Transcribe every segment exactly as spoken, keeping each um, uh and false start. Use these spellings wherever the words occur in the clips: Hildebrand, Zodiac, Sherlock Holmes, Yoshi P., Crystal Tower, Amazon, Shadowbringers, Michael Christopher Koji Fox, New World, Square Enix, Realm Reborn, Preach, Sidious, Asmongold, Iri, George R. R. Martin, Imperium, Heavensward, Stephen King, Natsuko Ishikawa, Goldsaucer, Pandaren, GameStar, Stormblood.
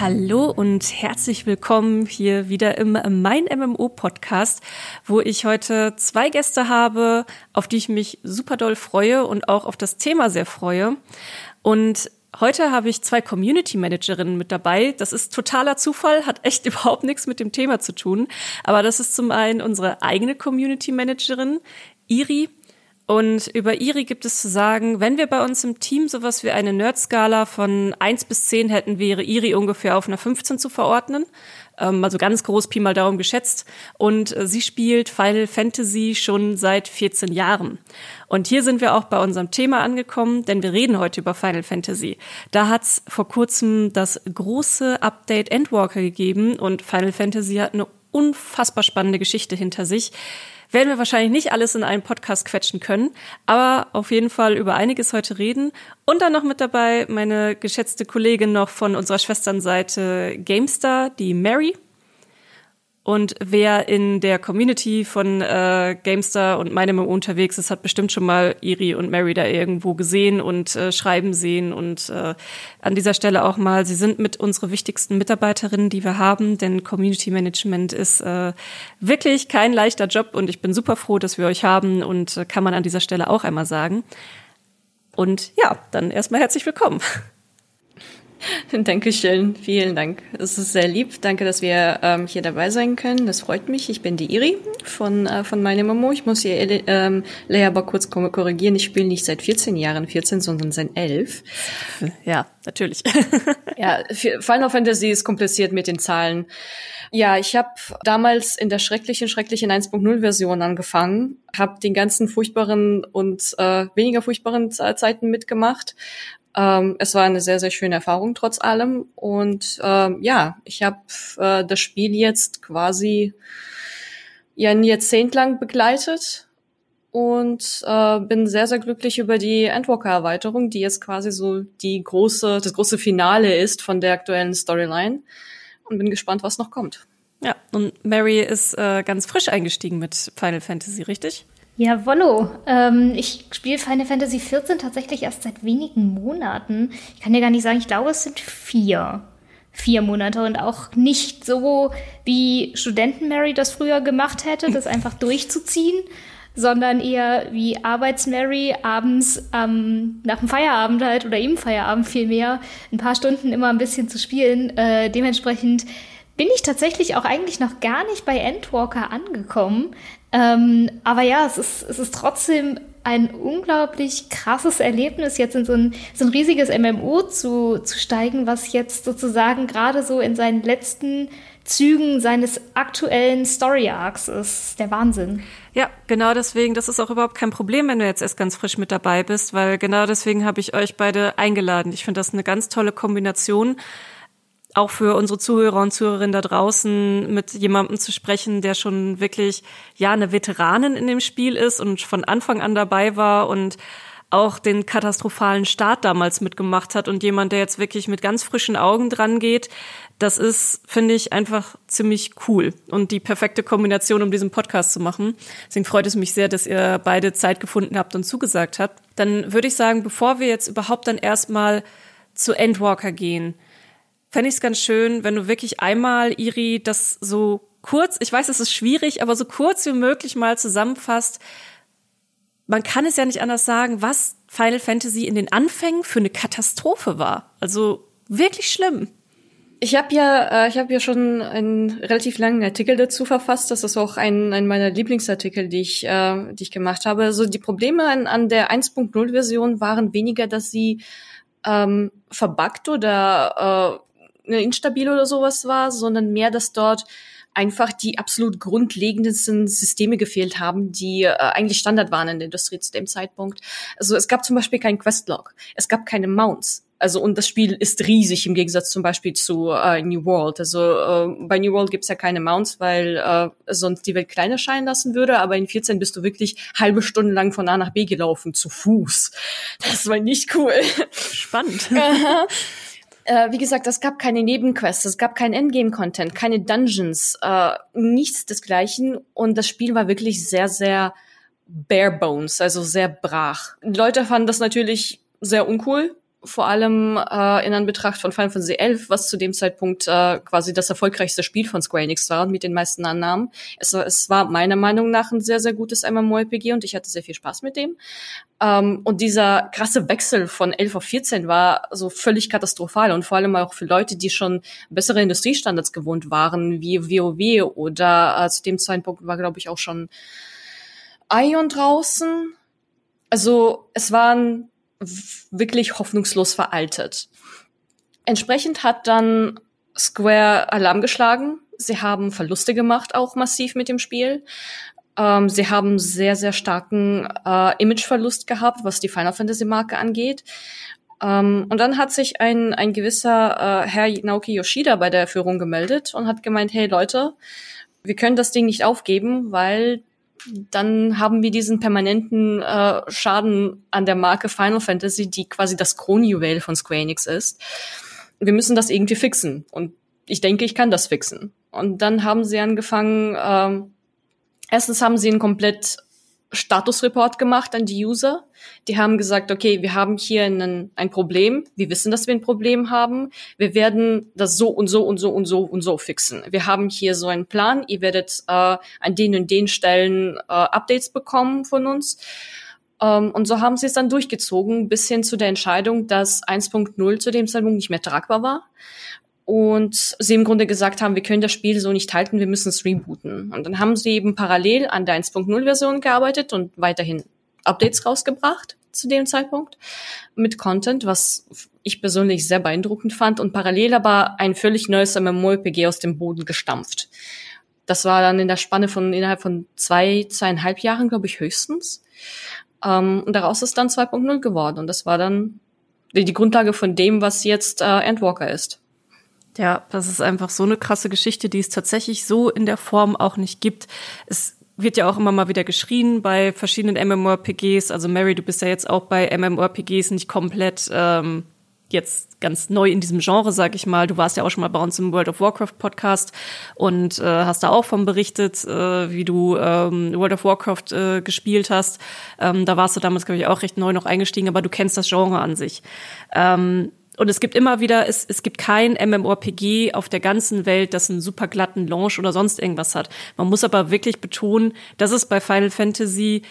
Hallo und herzlich willkommen hier wieder im Mein-M M O-Podcast, wo ich heute zwei Gäste habe, auf die ich mich super doll freue und auch auf das Thema sehr freue. Und heute habe ich zwei Community-Managerinnen mit dabei. Das ist totaler Zufall, hat echt überhaupt nichts mit dem Thema zu tun. Aber das ist zum einen unsere eigene Community-Managerin, Iri. Und über Iri gibt es zu sagen, wenn wir bei uns im Team sowas wie eine Nerd-Skala von eins bis zehn hätten, wäre Iri ungefähr auf einer fünfzehn zu verordnen. Ähm, also ganz groß Pi mal Daumen geschätzt. Und äh, sie spielt Final Fantasy schon seit vierzehn Jahren. Und hier sind wir auch bei unserem Thema angekommen, denn wir reden heute über Final Fantasy. Da hat's vor kurzem das große Update Endwalker gegeben und Final Fantasy hat eine unfassbar spannende Geschichte hinter sich. Werden wir wahrscheinlich nicht alles in einen Podcast quetschen können, aber auf jeden Fall über einiges heute reden. Und dann noch mit dabei meine geschätzte Kollegin noch von unserer Schwesternseite GameStar, die Mary. Und wer in der Community von äh, GameStar und Mein-M M O unterwegs ist, hat bestimmt schon mal Iri und Mary da irgendwo gesehen und äh, schreiben sehen. Und äh, an dieser Stelle auch mal, sie sind mit unsere wichtigsten Mitarbeiterinnen, die wir haben, denn Community Management ist äh, wirklich kein leichter Job und ich bin super froh, dass wir euch haben und äh, kann man an dieser Stelle auch einmal sagen. Und ja, dann erstmal herzlich willkommen. Dankeschön, vielen Dank. Es ist sehr lieb. Danke, dass wir ähm, hier dabei sein können. Das freut mich. Ich bin die Iri von äh, von Mein-M M O. Ich muss hier ähm, Lea aber kurz korrigieren. Ich spiele nicht seit vierzehn Jahren vierzehn, sondern seit elf. Ja, natürlich. Ja, Final Fantasy ist kompliziert mit den Zahlen. Ja, ich habe damals in der schrecklichen, schrecklichen eins Punkt null Version angefangen, habe den ganzen furchtbaren und äh, weniger furchtbaren Zeiten mitgemacht. Ähm, es war eine sehr, sehr schöne Erfahrung trotz allem und ähm, ja, ich habe äh, das Spiel jetzt quasi ja ein Jahrzehnt lang begleitet und äh, bin sehr, sehr glücklich über die Endwalker-Erweiterung, die jetzt quasi so die große, das große Finale ist von der aktuellen Storyline und bin gespannt, was noch kommt. Ja, und Mary ist äh, ganz frisch eingestiegen mit Final Fantasy, richtig? Jawollo, ähm, ich spiele Final Fantasy vierzehn tatsächlich erst seit wenigen Monaten. Ich kann dir gar nicht sagen, ich glaube, es sind vier. Vier Monate und auch nicht so, wie Studenten-Mary das früher gemacht hätte, das einfach durchzuziehen, sondern eher wie Arbeits-Mary abends ähm, nach dem Feierabend halt oder im Feierabend vielmehr ein paar Stunden immer ein bisschen zu spielen. Äh, dementsprechend bin ich tatsächlich auch eigentlich noch gar nicht bei Endwalker angekommen. Ähm, aber ja, es ist, es ist trotzdem ein unglaublich krasses Erlebnis, jetzt in so ein, so ein riesiges M M O zu, zu steigen, was jetzt sozusagen gerade so in seinen letzten Zügen seines aktuellen Story-Arcs ist. Der Wahnsinn. Ja, genau deswegen, das ist auch überhaupt kein Problem, wenn du jetzt erst ganz frisch mit dabei bist, weil genau deswegen habe ich euch beide eingeladen. Ich finde das eine ganz tolle Kombination, auch für unsere Zuhörer und Zuhörerinnen da draußen mit jemandem zu sprechen, der schon wirklich, ja, eine Veteranin in dem Spiel ist und von Anfang an dabei war und auch den katastrophalen Start damals mitgemacht hat und jemand, der jetzt wirklich mit ganz frischen Augen dran geht. Das ist, finde ich, einfach ziemlich cool und die perfekte Kombination, um diesen Podcast zu machen. Deswegen freut es mich sehr, dass ihr beide Zeit gefunden habt und zugesagt habt. Dann würde ich sagen, bevor wir jetzt überhaupt dann erstmal zu Endwalker gehen, fände ich es ganz schön, wenn du wirklich einmal, Iri, das so kurz, ich weiß, es ist schwierig, aber so kurz wie möglich mal zusammenfasst. Man kann es ja nicht anders sagen, was Final Fantasy in den Anfängen für eine Katastrophe war. Also wirklich schlimm. Ich habe ja, ich habe ja schon einen relativ langen Artikel dazu verfasst. Das ist auch ein, ein meiner Lieblingsartikel, die ich, äh, die ich gemacht habe. Also die Probleme an, an der eins Punkt null Version waren weniger, dass sie ähm, verbuggt oder äh, instabil oder sowas war, sondern mehr, dass dort einfach die absolut grundlegendsten Systeme gefehlt haben, die äh, eigentlich Standard waren in der Industrie zu dem Zeitpunkt. Also es gab zum Beispiel keinen Questlog, es gab keine Mounts. Also und das Spiel ist riesig im Gegensatz zum Beispiel zu äh, New World. Also äh, bei New World gibt's ja keine Mounts, weil äh, sonst die Welt kleiner scheinen lassen würde. Aber in vierzehn bist du wirklich halbe Stunde lang von A nach B gelaufen, zu Fuß. Das war nicht cool. Spannend. Wie gesagt, es gab keine Nebenquests, es gab keinen Endgame-Content, keine Dungeons, äh, nichts desgleichen. Und das Spiel war wirklich sehr, sehr bare bones, also sehr brach. Leute fanden das natürlich sehr uncool vor allem äh, in Anbetracht von Final Fantasy elf, was zu dem Zeitpunkt äh, quasi das erfolgreichste Spiel von Square Enix war und mit den meisten Annahmen. Es, es war meiner Meinung nach ein sehr, sehr gutes MMORPG und ich hatte sehr viel Spaß mit dem. Ähm, und dieser krasse Wechsel von elf auf vierzehn war so völlig katastrophal und vor allem auch für Leute, die schon bessere Industriestandards gewohnt waren, wie WoW oder äh, zu dem Zeitpunkt war, glaube ich, auch schon Ion draußen. Also es waren wirklich hoffnungslos veraltet. Entsprechend hat dann Square Alarm geschlagen. Sie haben Verluste gemacht, auch massiv mit dem Spiel. Ähm, sie haben sehr, sehr starken äh, Imageverlust gehabt, was die Final Fantasy-Marke angeht. Ähm, und dann hat sich ein, ein gewisser äh, Herr Naoki Yoshida bei der Führung gemeldet und hat gemeint, hey Leute, wir können das Ding nicht aufgeben, weil dann haben wir diesen permanenten äh, Schaden an der Marke Final Fantasy, die quasi das Kronjuwel von Square Enix ist. Wir müssen das irgendwie fixen. Und ich denke, ich kann das fixen. Und dann haben sie angefangen, äh, erstens haben sie einen komplett Statusreport gemacht an die User. Die haben gesagt, okay, wir haben hier einen, ein Problem. Wir wissen, dass wir ein Problem haben. Wir werden das so und so und so und so und so fixen. Wir haben hier so einen Plan. Ihr werdet äh, an den und den Stellen äh, Updates bekommen von uns. Ähm, und so haben sie es dann durchgezogen, bis hin zu der Entscheidung, dass eins Punkt null zu dem Zeitpunkt nicht mehr tragbar war. Und sie im Grunde gesagt haben, wir können das Spiel so nicht halten, wir müssen es rebooten. Und dann haben sie eben parallel an der eins Punkt null Version gearbeitet und weiterhin Updates rausgebracht zu dem Zeitpunkt mit Content, was ich persönlich sehr beeindruckend fand. Und parallel aber ein völlig neues MMORPG aus dem Boden gestampft. Das war dann in der Spanne von innerhalb von zwei, zweieinhalb Jahren, glaube ich, höchstens. Ähm, und daraus ist dann zwei Punkt null geworden. Und das war dann die, die Grundlage von dem, was jetzt äh, Endwalker ist. Ja, das ist einfach so eine krasse Geschichte, die es tatsächlich so in der Form auch nicht gibt. Es wird ja auch immer mal wieder geschrien bei verschiedenen MMORPGs. Also Mary, du bist ja jetzt auch bei MMORPGs nicht komplett ähm, jetzt ganz neu in diesem Genre, sag ich mal. Du warst ja auch schon mal bei uns im World of Warcraft Podcast und äh, hast da auch von berichtet, äh, wie du ähm, World of Warcraft äh, gespielt hast. Ähm, da warst du damals, glaube ich, auch recht neu noch eingestiegen, aber du kennst das Genre an sich. Ähm, Und es gibt immer wieder, es, es gibt kein MMORPG auf der ganzen Welt, das einen super glatten Launch oder sonst irgendwas hat. Man muss aber wirklich betonen, dass es bei Final Fantasy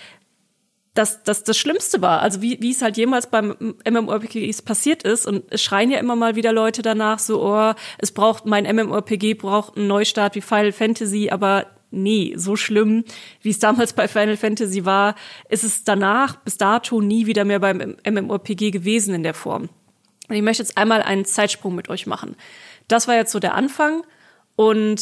das, das, das Schlimmste war. Also wie, wie es halt jemals beim MMORPGs passiert ist. Und es schreien ja immer mal wieder Leute danach so, oh, es braucht, mein MMORPG braucht einen Neustart wie Final Fantasy, aber nee, so schlimm, wie es damals bei Final Fantasy war, ist es danach bis dato nie wieder mehr beim MMORPG gewesen in der Form. Und ich möchte jetzt einmal einen Zeitsprung mit euch machen. Das war jetzt so der Anfang. Und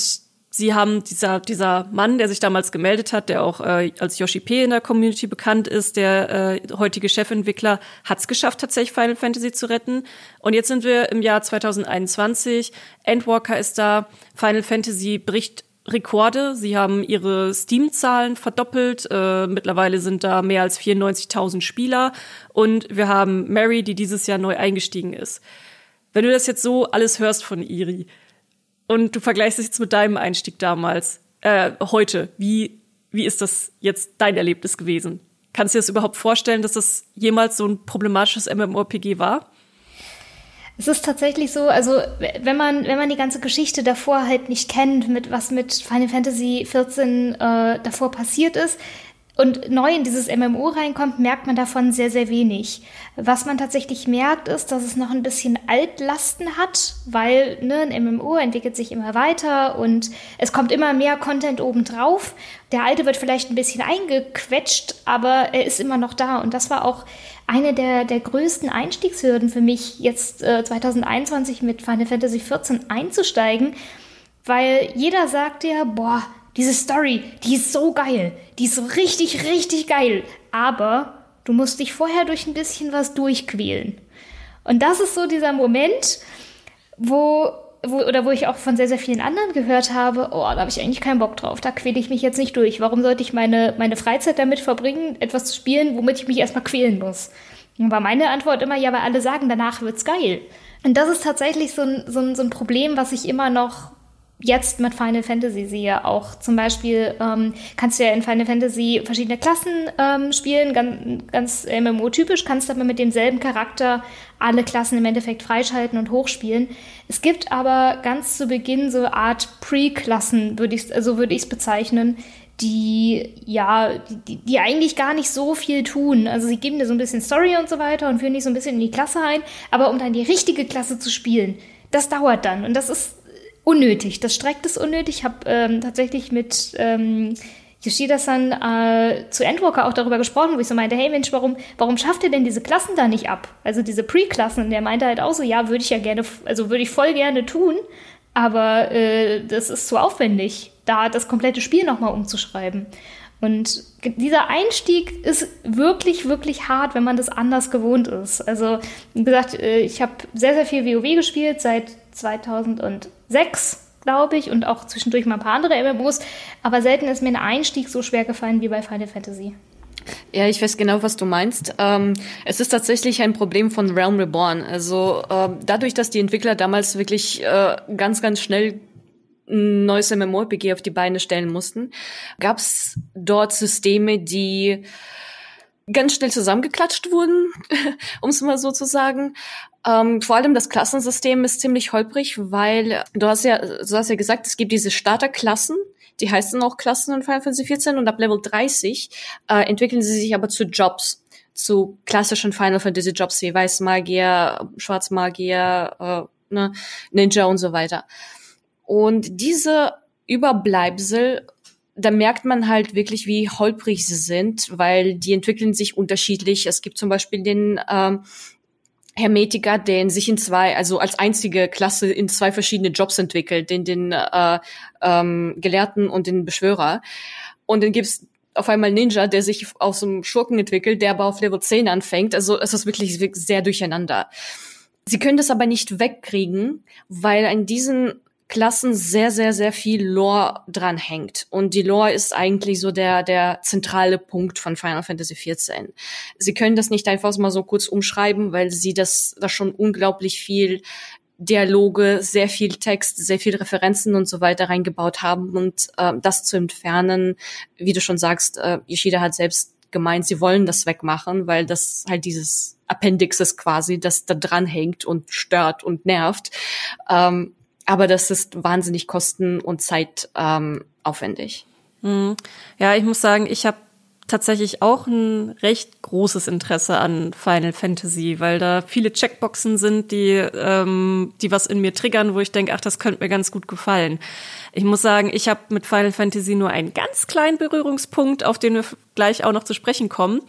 sie haben, dieser dieser Mann, der sich damals gemeldet hat, der auch äh, als Yoshi P. in der Community bekannt ist, der äh, heutige Chefentwickler, hat es geschafft, tatsächlich Final Fantasy zu retten. Und jetzt sind wir im Jahr zwanzig einundzwanzig. Endwalker ist da. Final Fantasy bricht Rekorde. Sie haben ihre Steam-Zahlen verdoppelt. Äh, mittlerweile sind da mehr als vierundneunzigtausend Spieler. Und wir haben Mary, die dieses Jahr neu eingestiegen ist. Wenn du das jetzt so alles hörst von Iri und du vergleichst es jetzt mit deinem Einstieg damals, äh, heute, wie, wie ist das jetzt dein Erlebnis gewesen? Kannst du dir das überhaupt vorstellen, dass das jemals so ein problematisches MMORPG war? Es ist tatsächlich so, also wenn man wenn man die ganze Geschichte davor halt nicht kennt, mit was mit Final Fantasy vierzehn äh, davor passiert ist und neu in dieses M M O reinkommt, merkt man davon sehr, sehr wenig. Was man tatsächlich merkt, ist, dass es noch ein bisschen Altlasten hat, weil ne, ein M M O entwickelt sich immer weiter und es kommt immer mehr Content obendrauf. Der alte wird vielleicht ein bisschen eingequetscht, aber er ist immer noch da. Und das war auch eine der, der größten Einstiegshürden für mich, jetzt äh, zwanzig einundzwanzig mit Final Fantasy vierzehn einzusteigen, weil jeder sagt ja, boah, diese Story, die ist so geil, die ist so richtig, richtig geil, aber du musst dich vorher durch ein bisschen was durchquälen. Und das ist so dieser Moment, wo, wo oder wo ich auch von sehr, sehr vielen anderen gehört habe, oh, da habe ich eigentlich keinen Bock drauf, da quäle ich mich jetzt nicht durch. Warum sollte ich meine, meine Freizeit damit verbringen, etwas zu spielen, womit ich mich erstmal quälen muss? Und war meine Antwort immer, ja, weil alle sagen, danach wird's geil. Und das ist tatsächlich so ein, so ein, so ein Problem, was ich immer noch jetzt mit Final Fantasy sehe. Auch zum Beispiel ähm, kannst du ja in Final Fantasy verschiedene Klassen ähm, spielen, ganz, ganz M M O-typisch, kannst aber mit demselben Charakter alle Klassen im Endeffekt freischalten und hochspielen. Es gibt aber ganz zu Beginn so eine Art Pre-Klassen, würd ich, so würde ich es bezeichnen, die ja, die, die eigentlich gar nicht so viel tun. Also sie geben dir so ein bisschen Story und so weiter und führen dich so ein bisschen in die Klasse ein, aber um dann die richtige Klasse zu spielen, das dauert dann und das ist unnötig. Das streckt es unnötig. Ich habe ähm, tatsächlich mit ähm, Yoshida-san äh, zu Endwalker auch darüber gesprochen, wo ich so meinte, hey Mensch, warum, warum schafft ihr denn diese Klassen da nicht ab? Also diese Pre-Klassen. Und der meinte halt auch so, ja, würde ich ja gerne, also würde ich voll gerne tun, aber äh, das ist zu aufwendig, da das komplette Spiel nochmal umzuschreiben. Und dieser Einstieg ist wirklich, wirklich hart, wenn man das anders gewohnt ist. Also, wie gesagt, ich habe sehr, sehr viel WoW gespielt, seit zweitausendsechs, glaube ich, und auch zwischendurch mal ein paar andere M M Os. Aber selten ist mir ein Einstieg so schwer gefallen wie bei Final Fantasy. Ja, ich weiß genau, was du meinst. Ähm, es ist tatsächlich ein Problem von Realm Reborn. Also, äh, dadurch, dass die Entwickler damals wirklich äh, ganz, ganz schnell ein neues MMORPG auf die Beine stellen mussten, gab es dort Systeme, die ganz schnell zusammengeklatscht wurden, um es mal so zu sagen. Ähm, vor allem das Klassensystem ist ziemlich holprig, weil du hast ja, du hast ja gesagt, es gibt diese Starterklassen, die heißen auch Klassen in Final Fantasy vierzehn, und ab Level dreißig äh, entwickeln sie sich aber zu Jobs, zu klassischen Final Fantasy Jobs wie Weißmagier, Schwarzmagier, äh, ne, Ninja und so weiter. Und diese Überbleibsel, da merkt man halt wirklich, wie holprig sie sind, weil die entwickeln sich unterschiedlich. Es gibt zum Beispiel den ähm, Hermetiker, der sich in zwei, also als einzige Klasse in zwei verschiedene Jobs entwickelt, den, den äh, ähm, Gelehrten und den Beschwörer. Und dann gibt's auf einmal Ninja, der sich aus dem Schurken entwickelt, der aber auf Level zehn anfängt. Also es ist wirklich sehr durcheinander. Sie können das aber nicht wegkriegen, weil an diesen Klassen sehr, sehr, sehr viel Lore dran hängt. Und die Lore ist eigentlich so der der zentrale Punkt von Final Fantasy vierzehn. Sie können das nicht einfach mal so kurz umschreiben, weil sie das da schon unglaublich viel Dialoge, sehr viel Text, sehr viel Referenzen und so weiter reingebaut haben. Und äh, das zu entfernen, wie du schon sagst, äh, Yoshida hat selbst gemeint, sie wollen das wegmachen, weil das halt dieses Appendix ist quasi, das da dran hängt und stört und nervt. Ähm, Aber das ist wahnsinnig kosten- und zeitaufwendig. Ähm, hm. Ja, ich muss sagen, ich habe tatsächlich auch ein recht großes Interesse an Final Fantasy, weil da viele Checkboxen sind, die ähm, die was in mir triggern, wo ich denke, ach, das könnte mir ganz gut gefallen. Ich muss sagen, ich habe mit Final Fantasy nur einen ganz kleinen Berührungspunkt, auf den wir gleich auch noch zu sprechen kommen,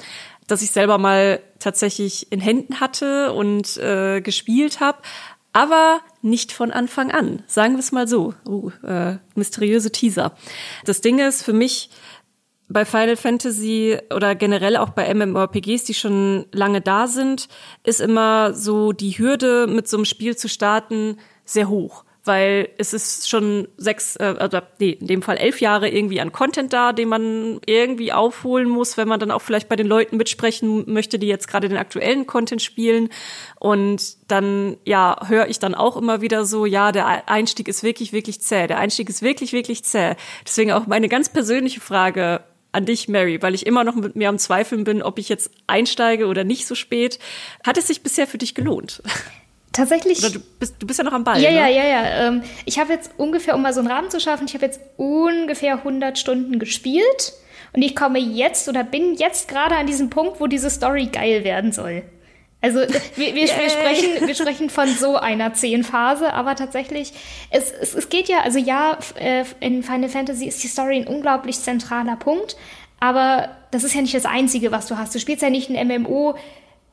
dass ich selber mal tatsächlich in Händen hatte und äh, gespielt habe. Aber nicht von Anfang an, sagen wir es mal so. Uh, äh, mysteriöse Teaser. Das Ding ist für mich bei Final Fantasy oder generell auch bei MMORPGs, die schon lange da sind, ist immer so die Hürde, mit so einem Spiel zu starten, sehr hoch. Weil es ist schon sechs, äh, also, nee, in dem Fall elf Jahre irgendwie an Content da, den man irgendwie aufholen muss, wenn man dann auch vielleicht bei den Leuten mitsprechen möchte, die jetzt gerade den aktuellen Content spielen. Und dann, ja, höre ich dann auch immer wieder so, ja, der Einstieg ist wirklich, wirklich zäh. Der Einstieg ist wirklich, wirklich zäh. Deswegen auch meine ganz persönliche Frage an dich, Mary, weil ich immer noch mit mir am Zweifeln bin, ob ich jetzt einsteige oder nicht so spät. Hat es sich bisher für dich gelohnt? Tatsächlich. Oder du bist, du bist ja noch am Ball. Ja, ne? ja, ja, ja. Ich habe jetzt ungefähr, um mal so einen Rahmen zu schaffen, ich habe jetzt ungefähr hundert Stunden gespielt und ich komme jetzt oder bin jetzt gerade an diesem Punkt, wo diese Story geil werden soll. Also wir, wir, wir, sprechen, wir sprechen von so einer Zehn-Phase, aber tatsächlich, es, es, es geht ja, also ja, in Final Fantasy ist die Story ein unglaublich zentraler Punkt, aber das ist ja nicht das Einzige, was du hast. Du spielst ja nicht ein M M O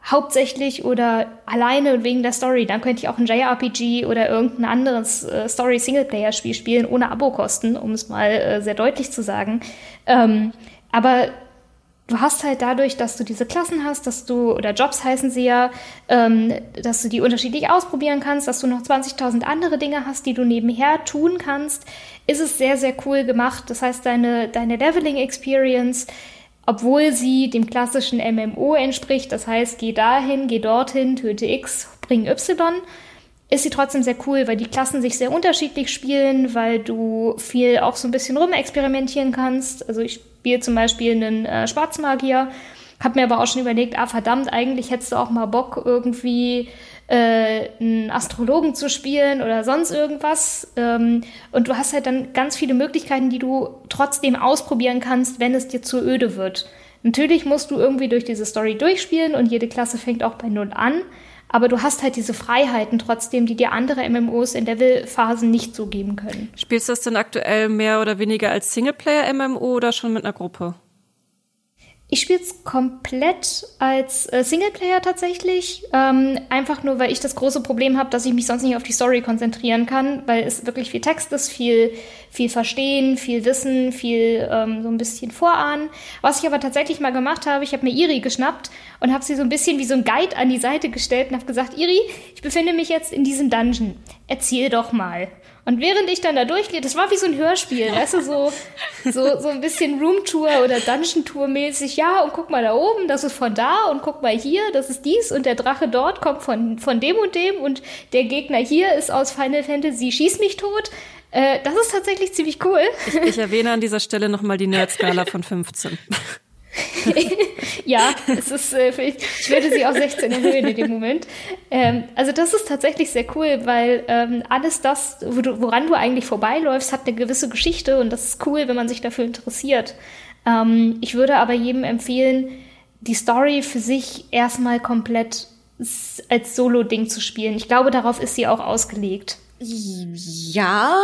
hauptsächlich oder alleine und wegen der Story. Dann könnte ich auch ein J R P G oder irgendein anderes äh, Story-Singleplayer-Spiel spielen, ohne Abokosten, um es mal äh, sehr deutlich zu sagen. Ähm, aber du hast halt dadurch, dass du diese Klassen hast, dass du, oder Jobs heißen sie ja, ähm, dass du die unterschiedlich ausprobieren kannst, dass du noch zwanzigtausend andere Dinge hast, die du nebenher tun kannst, ist es sehr, sehr cool gemacht. Das heißt, deine, deine Leveling-Experience, obwohl sie dem klassischen M M O entspricht, das heißt, geh dahin, geh dorthin, töte X, bring Y, ist sie trotzdem sehr cool, weil die Klassen sich sehr unterschiedlich spielen, weil du viel auch so ein bisschen rumexperimentieren kannst. Also ich spiele zum Beispiel einen äh, Schwarzmagier, habe mir aber auch schon überlegt, ah verdammt, eigentlich hättest du auch mal Bock, irgendwie äh, einen Astrologen zu spielen oder sonst irgendwas. Ähm, und du hast halt dann ganz viele Möglichkeiten, die du trotzdem ausprobieren kannst, wenn es dir zu öde wird. Natürlich musst du irgendwie durch diese Story durchspielen und jede Klasse fängt auch bei Null an, aber du hast halt diese Freiheiten trotzdem, die dir andere M M Os in Levelphasen nicht so geben können. Spielst du das denn aktuell mehr oder weniger als Singleplayer-M M O oder schon mit einer Gruppe? Ich spiele es komplett als äh, Singleplayer tatsächlich, ähm, einfach nur, weil ich das große Problem habe, dass ich mich sonst nicht auf die Story konzentrieren kann, weil es wirklich viel Text ist, viel, viel Verstehen, viel Wissen, viel ähm, so ein bisschen Vorahnen. Was ich aber tatsächlich mal gemacht habe, ich habe mir Iri geschnappt und habe sie so ein bisschen wie so ein Guide an die Seite gestellt und habe gesagt, Iri, ich befinde mich jetzt in diesem Dungeon, erzähl doch mal. Und während ich dann da durchgehe, das war wie so ein Hörspiel, weißt du, so, so, so ein bisschen Roomtour oder Dungeon-Tour-mäßig. Ja, und guck mal da oben, das ist von da und guck mal hier, das ist dies und der Drache dort kommt von, von dem und dem und der Gegner hier ist aus Final Fantasy Schieß mich tot. Äh, das ist tatsächlich ziemlich cool. Ich, ich erwähne an dieser Stelle nochmal die Nerd-Skala von fünfzehn. Ja, es ist, äh, ich würde sie auf sechzehn erhöhen in dem Moment. Ähm, also das ist tatsächlich sehr cool, weil ähm, alles das, wo du, woran du eigentlich vorbeiläufst, hat eine gewisse Geschichte und das ist cool, wenn man sich dafür interessiert. Ähm, ich würde aber jedem empfehlen, die Story für sich erstmal komplett als Solo-Ding zu spielen. Ich glaube, darauf ist sie auch ausgelegt. Ja,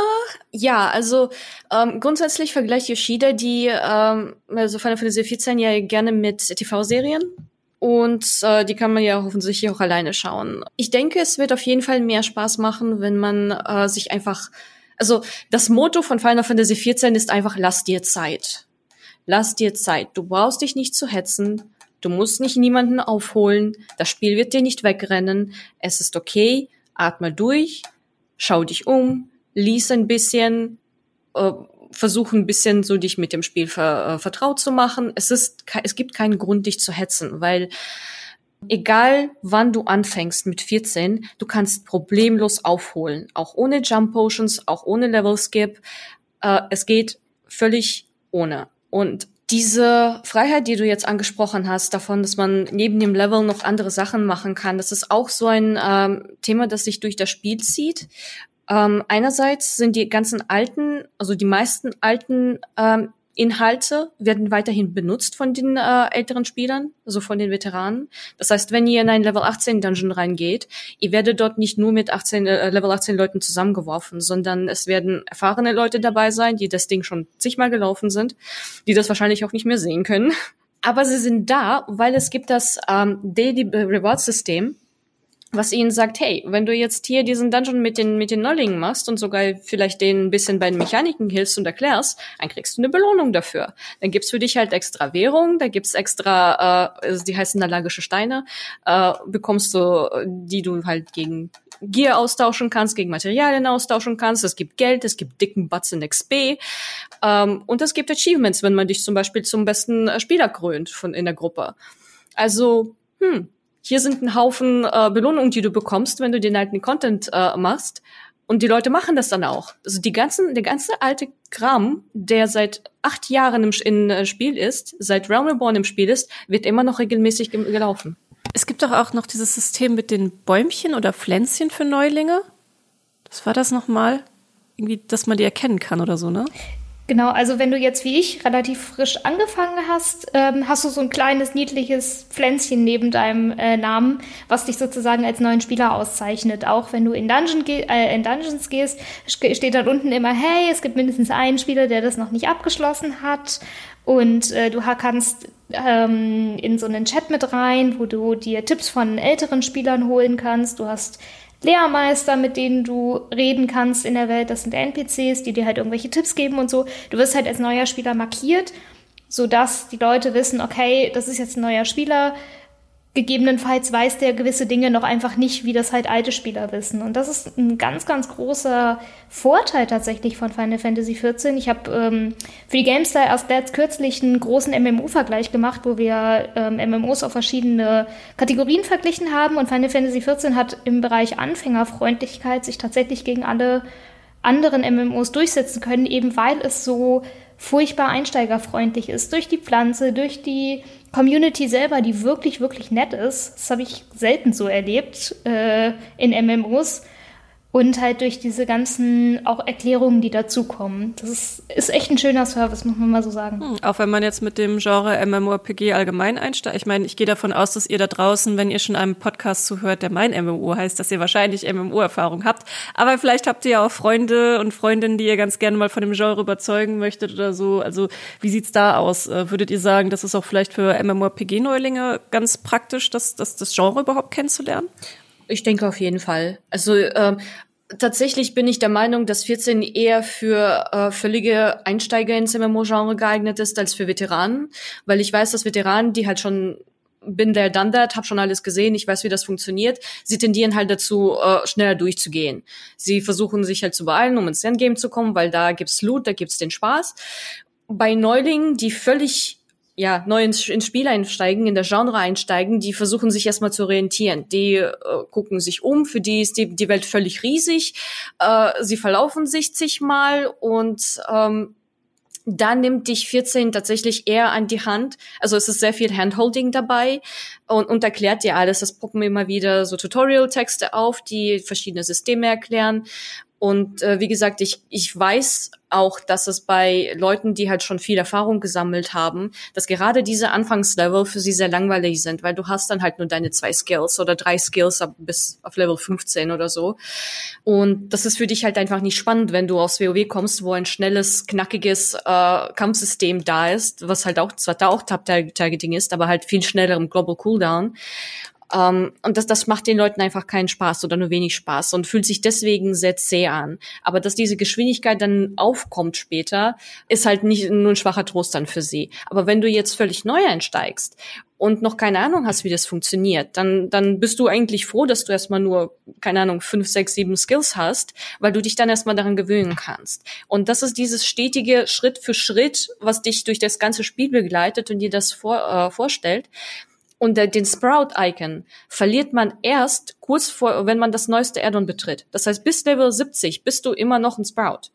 ja, also ähm, grundsätzlich vergleicht Yoshida die ähm, also Final Fantasy vierzehn ja gerne mit T V-Serien und äh, die kann man ja offensichtlich auch alleine schauen. Ich denke, es wird auf jeden Fall mehr Spaß machen, wenn man äh, sich einfach, also das Motto von Final Fantasy vierzehn ist einfach, lass dir Zeit. Lass dir Zeit, du brauchst dich nicht zu hetzen, du musst nicht niemanden aufholen, das Spiel wird dir nicht wegrennen, es ist okay, atme durch. Schau dich um, lies ein bisschen, äh, versuch ein bisschen so dich mit dem Spiel ver, äh, vertraut zu machen. Es ist, es gibt keinen Grund, dich zu hetzen, weil egal wann du anfängst mit vierzehn, du kannst problemlos aufholen. Auch ohne Jump Potions, auch ohne Level Skip. Äh, es geht völlig ohne. Und diese Freiheit, die du jetzt angesprochen hast, davon, dass man neben dem Level noch andere Sachen machen kann, das ist auch so ein ähm, Thema, das sich durch das Spiel zieht. Ähm, einerseits sind die ganzen alten, also die meisten alten ähm, Inhalte werden weiterhin benutzt von den äh, älteren Spielern, also von den Veteranen. Das heißt, wenn ihr in einen Level achtzehn Dungeon reingeht, ihr werdet dort nicht nur mit achtzehn, äh, Level achtzehn Leuten zusammengeworfen, sondern es werden erfahrene Leute dabei sein, die das Ding schon zigmal gelaufen sind, die das wahrscheinlich auch nicht mehr sehen können. Aber sie sind da, weil es gibt das ähm, Daily Reward System, was ihnen sagt, hey, wenn du jetzt hier diesen Dungeon mit den mit den Neulingen machst und sogar vielleicht denen ein bisschen bei den Mechaniken hilfst und erklärst, dann kriegst du eine Belohnung dafür. Dann gibt's für dich halt extra Währung, da gibt's extra, äh, also die heißen Nalagische Steine, äh, bekommst du, die du halt gegen Gear austauschen kannst, gegen Materialien austauschen kannst. Es gibt Geld, es gibt dicken Batzen X P ähm, und es gibt Achievements, wenn man dich zum Beispiel zum besten Spieler krönt von in der Gruppe. Also, hm. Hier sind ein Haufen äh, Belohnungen, die du bekommst, wenn du den alten Content äh, machst. Und die Leute machen das dann auch. Also die ganzen, der ganze alte Kram, der seit acht Jahren im in, äh, Spiel ist, seit Realm Reborn im Spiel ist, wird immer noch regelmäßig ge- gelaufen. Es gibt doch auch noch dieses System mit den Bäumchen oder Pflänzchen für Neulinge. Was war das nochmal? Irgendwie, dass man die erkennen kann oder so, ne? Genau, also wenn du jetzt wie ich relativ frisch angefangen hast, ähm, hast du so ein kleines, niedliches Pflänzchen neben deinem äh, Namen, was dich sozusagen als neuen Spieler auszeichnet. Auch wenn du in, Dungeon ge- äh, in Dungeons gehst, steht da unten immer, hey, es gibt mindestens einen Spieler, der das noch nicht abgeschlossen hat. Und äh, du kannst ähm, in so einen Chat mit rein, wo du dir Tipps von älteren Spielern holen kannst. Du hast Lehrmeister, mit denen du reden kannst in der Welt, das sind N P Cs, die dir halt irgendwelche Tipps geben und so. Du wirst halt als neuer Spieler markiert, sodass die Leute wissen, okay, das ist jetzt ein neuer Spieler, gegebenenfalls weiß der gewisse Dinge noch einfach nicht, wie das halt alte Spieler wissen. Und das ist ein ganz, ganz großer Vorteil tatsächlich von Final Fantasy vierzehn. Ich habe ähm, für die GameStar erst letzt kürzlich einen großen M M O-Vergleich gemacht, wo wir ähm, M M Os auf verschiedene Kategorien verglichen haben. Und Final Fantasy vierzehn hat im Bereich Anfängerfreundlichkeit sich tatsächlich gegen alle anderen M M Os durchsetzen können, eben weil es so furchtbar einsteigerfreundlich ist. Durch die Pflanze, durch die Community selber, die wirklich, wirklich nett ist. Das habe ich selten so erlebt äh, in M M Os. Und halt durch diese ganzen auch Erklärungen, die dazukommen. Das ist, ist echt ein schöner Service, muss man mal so sagen. Hm, auch wenn man jetzt mit dem Genre MMORPG allgemein einsteigt. Ich meine, ich gehe davon aus, dass ihr da draußen, wenn ihr schon einem Podcast zuhört, der Mein-M M O heißt, dass ihr wahrscheinlich M M O-Erfahrung habt. Aber vielleicht habt ihr ja auch Freunde und Freundinnen, die ihr ganz gerne mal von dem Genre überzeugen möchtet oder so. Also wie sieht's da aus? Würdet ihr sagen, das ist auch vielleicht für MMORPG-Neulinge ganz praktisch, das, das, das Genre überhaupt kennenzulernen? Ich denke auf jeden Fall. Also äh, tatsächlich bin ich der Meinung, dass vierzehn eher für äh, völlige Einsteiger ins M M O-Genre geeignet ist als für Veteranen, weil ich weiß, dass Veteranen, die halt schon bin there, done that, hab schon alles gesehen, ich weiß, wie das funktioniert, sie tendieren halt dazu, äh, schneller durchzugehen. Sie versuchen sich halt zu beeilen, um ins Endgame zu kommen, weil da gibt's Loot, da gibt's den Spaß. Bei Neulingen, die völlig ja, neu ins, ins Spiel einsteigen, in das Genre einsteigen, die versuchen sich erstmal zu orientieren. Die äh, gucken sich um, für die ist die, die Welt völlig riesig, äh, sie verlaufen sich zigmal und ähm, da nimmt dich vierzehn tatsächlich eher an die Hand. Also es ist sehr viel Handholding dabei und, und erklärt dir alles. Es poppen immer wieder so Tutorial-Texte auf, die verschiedene Systeme erklären. Und äh, wie gesagt, ich ich weiß auch, dass es bei Leuten, die halt schon viel Erfahrung gesammelt haben, dass gerade diese Anfangslevel für sie sehr langweilig sind, weil du hast dann halt nur deine zwei Skills oder drei Skills ab, bis auf Level fünfzehn oder so. Und das ist für dich halt einfach nicht spannend, wenn du aus WoW kommst, wo ein schnelles, knackiges äh, Kampfsystem da ist, was halt auch zwar da auch Tab-Targeting ist, aber halt viel schneller im Global Cooldown. Um, und das, das macht den Leuten einfach keinen Spaß oder nur wenig Spaß und fühlt sich deswegen sehr zäh an. Aber dass diese Geschwindigkeit dann aufkommt später, ist halt nicht nur ein schwacher Trost dann für sie. Aber wenn du jetzt völlig neu einsteigst und noch keine Ahnung hast, wie das funktioniert, dann, dann bist du eigentlich froh, dass du erstmal nur, keine Ahnung, fünf, sechs, sieben Skills hast, weil du dich dann erstmal daran gewöhnen kannst. Und das ist dieses stetige Schritt für Schritt, was dich durch das ganze Spiel begleitet und dir das vor, äh, vorstellt. Und den Sprout-Icon verliert man erst kurz vor, wenn man das neueste Addon betritt. Das heißt, bis Level siebzig bist du immer noch ein Sprout.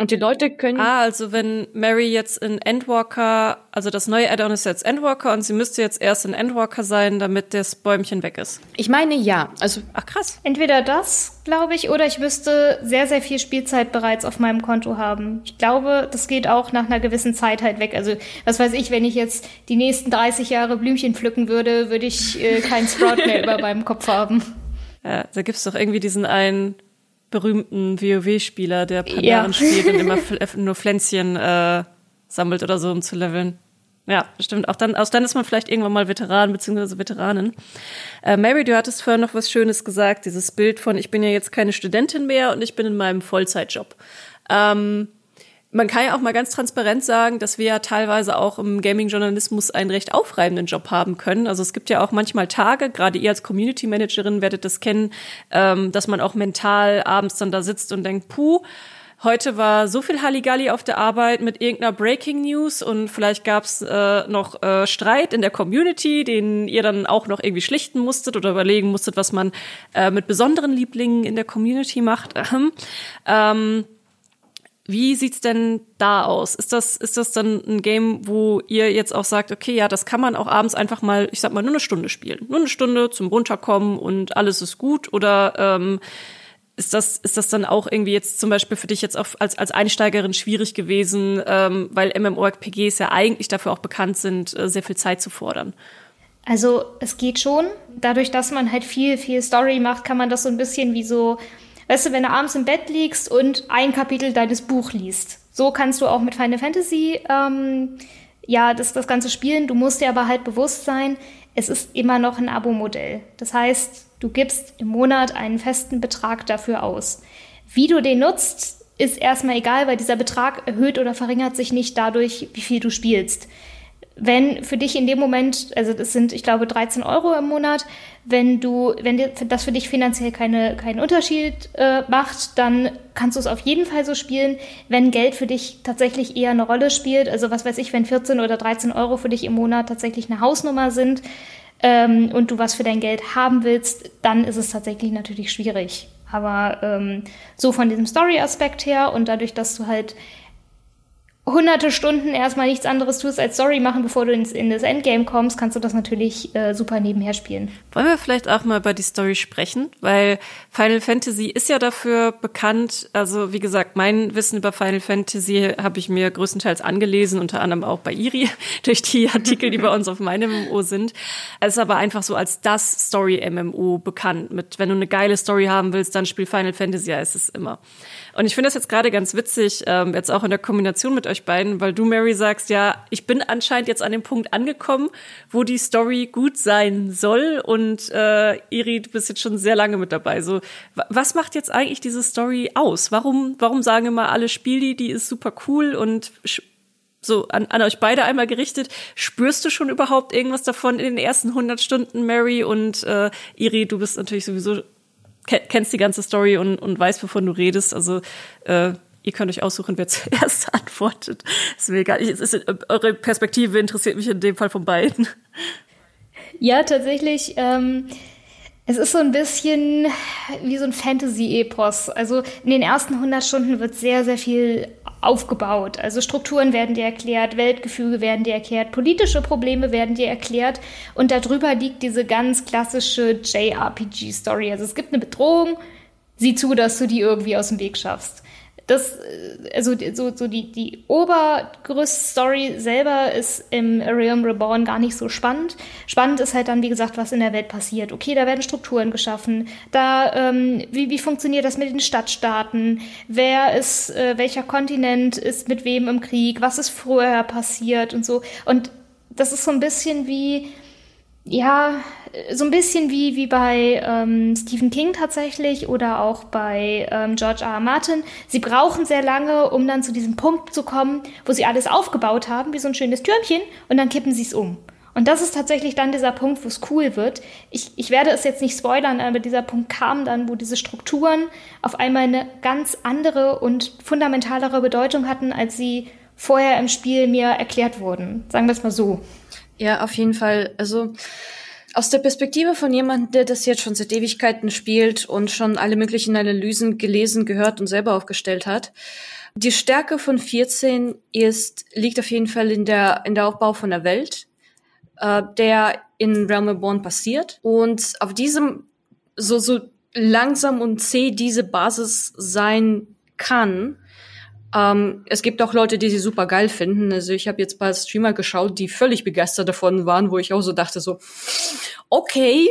Und die Leute können... Ah, also wenn Mary jetzt in Endwalker, also das neue Addon ist jetzt Endwalker und sie müsste jetzt erst in Endwalker sein, damit das Bäumchen weg ist. Ich meine, ja. Also, ach krass. Entweder das, glaube ich, oder ich müsste sehr, sehr viel Spielzeit bereits auf meinem Konto haben. Ich glaube, das geht auch nach einer gewissen Zeit halt weg. Also, was weiß ich, wenn ich jetzt die nächsten dreißig Jahre Blümchen pflücken würde, würde ich äh, keinen Sprout mehr über meinem Kopf haben. Ja, da gibt's doch irgendwie diesen einen berühmten WoW-Spieler, der Pandaren ja. spielt und immer f- nur Pflänzchen äh, sammelt oder so, um zu leveln. Ja, stimmt. Auch dann, auch dann ist man vielleicht irgendwann mal Veteran bzw. Veteranin. Äh, Mary, du hattest vorher noch was Schönes gesagt, dieses Bild von, ich bin ja jetzt keine Studentin mehr und ich bin in meinem Vollzeitjob. Ähm, man kann ja auch mal ganz transparent sagen, dass wir ja teilweise auch im Gaming-Journalismus einen recht aufreibenden Job haben können. Also es gibt ja auch manchmal Tage, gerade ihr als Community-Managerin werdet das kennen, ähm, dass man auch mental abends dann da sitzt und denkt, puh, heute war so viel Halligalli auf der Arbeit mit irgendeiner Breaking News und vielleicht gab's äh, noch äh, Streit in der Community, den ihr dann auch noch irgendwie schlichten musstet oder überlegen musstet, was man äh, mit besonderen Lieblingen in der Community macht. ähm, Wie sieht's denn da aus? Ist das, ist das dann ein Game, wo ihr jetzt auch sagt, okay, ja, das kann man auch abends einfach mal, ich sag mal, nur eine Stunde spielen. Nur eine Stunde zum Runterkommen und alles ist gut? Oder ähm, ist das, ist das dann auch irgendwie jetzt zum Beispiel für dich jetzt auch als, als Einsteigerin schwierig gewesen, ähm, weil MMORPGs ja eigentlich dafür auch bekannt sind, sehr viel Zeit zu fordern? Also es geht schon. Dadurch, dass man halt viel, viel Story macht, kann man das so ein bisschen wie so... Weißt du, wenn du abends im Bett liegst und ein Kapitel deines Buch liest. So kannst du auch mit Final Fantasy ähm, ja, das, das Ganze spielen. Du musst dir aber halt bewusst sein, es ist immer noch ein Abo-Modell. Das heißt, du gibst im Monat einen festen Betrag dafür aus. Wie du den nutzt, ist erstmal egal, weil dieser Betrag erhöht oder verringert sich nicht dadurch, wie viel du spielst. wenn für dich in dem Moment, also das sind, ich glaube, dreizehn Euro im Monat, wenn du, wenn das für dich finanziell keine, keinen Unterschied äh, macht, dann kannst du es auf jeden Fall so spielen. Wenn Geld für dich tatsächlich eher eine Rolle spielt, also was weiß ich, wenn vierzehn oder dreizehn Euro für dich im Monat tatsächlich eine Hausnummer sind ähm, und du was für dein Geld haben willst, dann ist es tatsächlich natürlich schwierig. Aber ähm, so von diesem Story-Aspekt her und dadurch, dass du halt hunderte Stunden erstmal nichts anderes tust als Story machen, bevor du ins, in das Endgame kommst, kannst du das natürlich äh, super nebenher spielen. Wollen wir vielleicht auch mal über die Story sprechen? Weil Final Fantasy ist ja dafür bekannt, also wie gesagt, mein Wissen über Final Fantasy habe ich mir größtenteils angelesen, unter anderem auch bei Iri, durch die Artikel, die bei uns auf Mein-M M O sind. Es ist aber einfach so als das Story-M M O bekannt. Mit, wenn du eine geile Story haben willst, dann spiel Final Fantasy, ja, ist es immer. Und ich finde das jetzt gerade ganz witzig, ähm, jetzt auch in der Kombination mit euch beiden, weil du, Mary, sagst, ja, ich bin anscheinend jetzt an dem Punkt angekommen, wo die Story gut sein soll und äh, Iri, du bist jetzt schon sehr lange mit dabei. So, w- was macht jetzt eigentlich diese Story aus? Warum, warum sagen immer alle, spiel die, die ist super cool und sch- so an, an euch beide einmal gerichtet. Spürst du schon überhaupt irgendwas davon in den ersten hundert Stunden, Mary? Und äh, Iri, du bist natürlich sowieso, ke- kennst die ganze Story und, und weißt, wovon du redest. Also, äh, ihr könnt euch aussuchen, wer zuerst antwortet. Ist mir egal. Es ist, eure Perspektive interessiert mich in dem Fall von beiden. Ja, tatsächlich. Ähm, es ist so ein bisschen wie so ein Fantasy-Epos. Also in den ersten hundert Stunden wird sehr, sehr viel aufgebaut. Also Strukturen werden dir erklärt, Weltgefüge werden dir erklärt, politische Probleme werden dir erklärt. Und darüber liegt diese ganz klassische J R P G-Story. Also es gibt eine Bedrohung, sieh zu, dass du die irgendwie aus dem Weg schaffst. Das, also so, so die, die Obergerüst-Story selber ist im Realm Reborn gar nicht so spannend. Spannend ist halt dann, wie gesagt, was in der Welt passiert. Okay, da werden Strukturen geschaffen. Da, ähm, wie, wie funktioniert das mit den Stadtstaaten? Wer ist, äh, welcher Kontinent ist mit wem im Krieg? Was ist vorher passiert und so? Und das ist so ein bisschen wie... Ja, so ein bisschen wie, wie bei ähm, Stephen King tatsächlich oder auch bei ähm, George R. R. Martin. Sie brauchen sehr lange, um dann zu diesem Punkt zu kommen, wo sie alles aufgebaut haben, wie so ein schönes Türmchen, und dann kippen sie es um. Und das ist tatsächlich dann dieser Punkt, wo es cool wird. Ich, ich werde es jetzt nicht spoilern, aber dieser Punkt kam dann, wo diese Strukturen auf einmal eine ganz andere und fundamentalere Bedeutung hatten, als sie vorher im Spiel mir erklärt wurden. Sagen wir es mal so. Ja, auf jeden Fall. Also aus der Perspektive von jemandem, der das jetzt schon seit Ewigkeiten spielt und schon alle möglichen Analysen gelesen, gehört und selber aufgestellt hat. Die Stärke von vierzehn ist, liegt auf jeden Fall in der, in der Aufbau von der Welt, äh, der in Realm Reborn passiert. Und auf diesem, so, so langsam und zäh diese Basis sein kann. Ähm, es gibt auch Leute, die sie super geil finden. Also ich habe jetzt ein paar Streamer geschaut, die völlig begeistert davon waren, wo ich auch so dachte so, okay,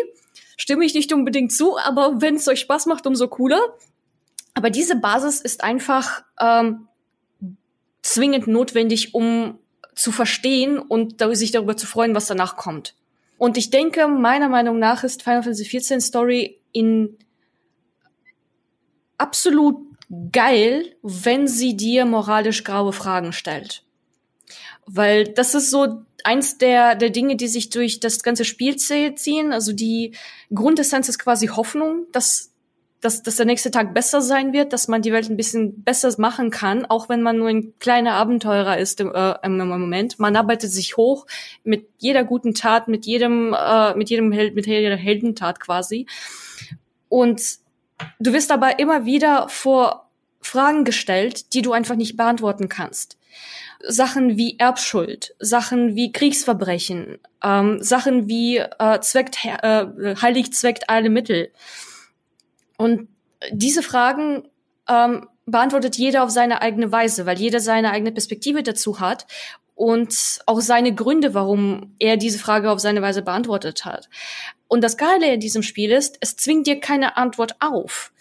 stimme ich nicht unbedingt zu, aber wenn es euch Spaß macht, umso cooler. Aber diese Basis ist einfach ähm, zwingend notwendig, um zu verstehen und sich darüber zu freuen, was danach kommt. Und ich denke, meiner Meinung nach ist Final Fantasy vierzehn Story in absolut geil, wenn sie dir moralisch graue Fragen stellt. Weil das ist so eins der, der Dinge, die sich durch das ganze Spiel ziehen. Also die Grundessenz ist quasi Hoffnung, dass, dass, dass der nächste Tag besser sein wird, dass man die Welt ein bisschen besser machen kann, auch wenn man nur ein kleiner Abenteurer ist im, äh, im Moment. Man arbeitet sich hoch mit jeder guten Tat, mit jedem, äh, mit jedem Held, mit jeder Heldentat quasi. Und du wirst aber immer wieder vor Fragen gestellt, die du einfach nicht beantworten kannst. Sachen wie Erbschuld, Sachen wie Kriegsverbrechen, ähm, Sachen wie äh, zweckt, äh, heilig zweckt alle Mittel. Und diese Fragen ähm, beantwortet jeder auf seine eigene Weise, weil jeder seine eigene Perspektive dazu hat und auch seine Gründe, warum er diese Frage auf seine Weise beantwortet hat. Und das Geile in diesem Spiel ist, es zwingt dir keine Antwort auf.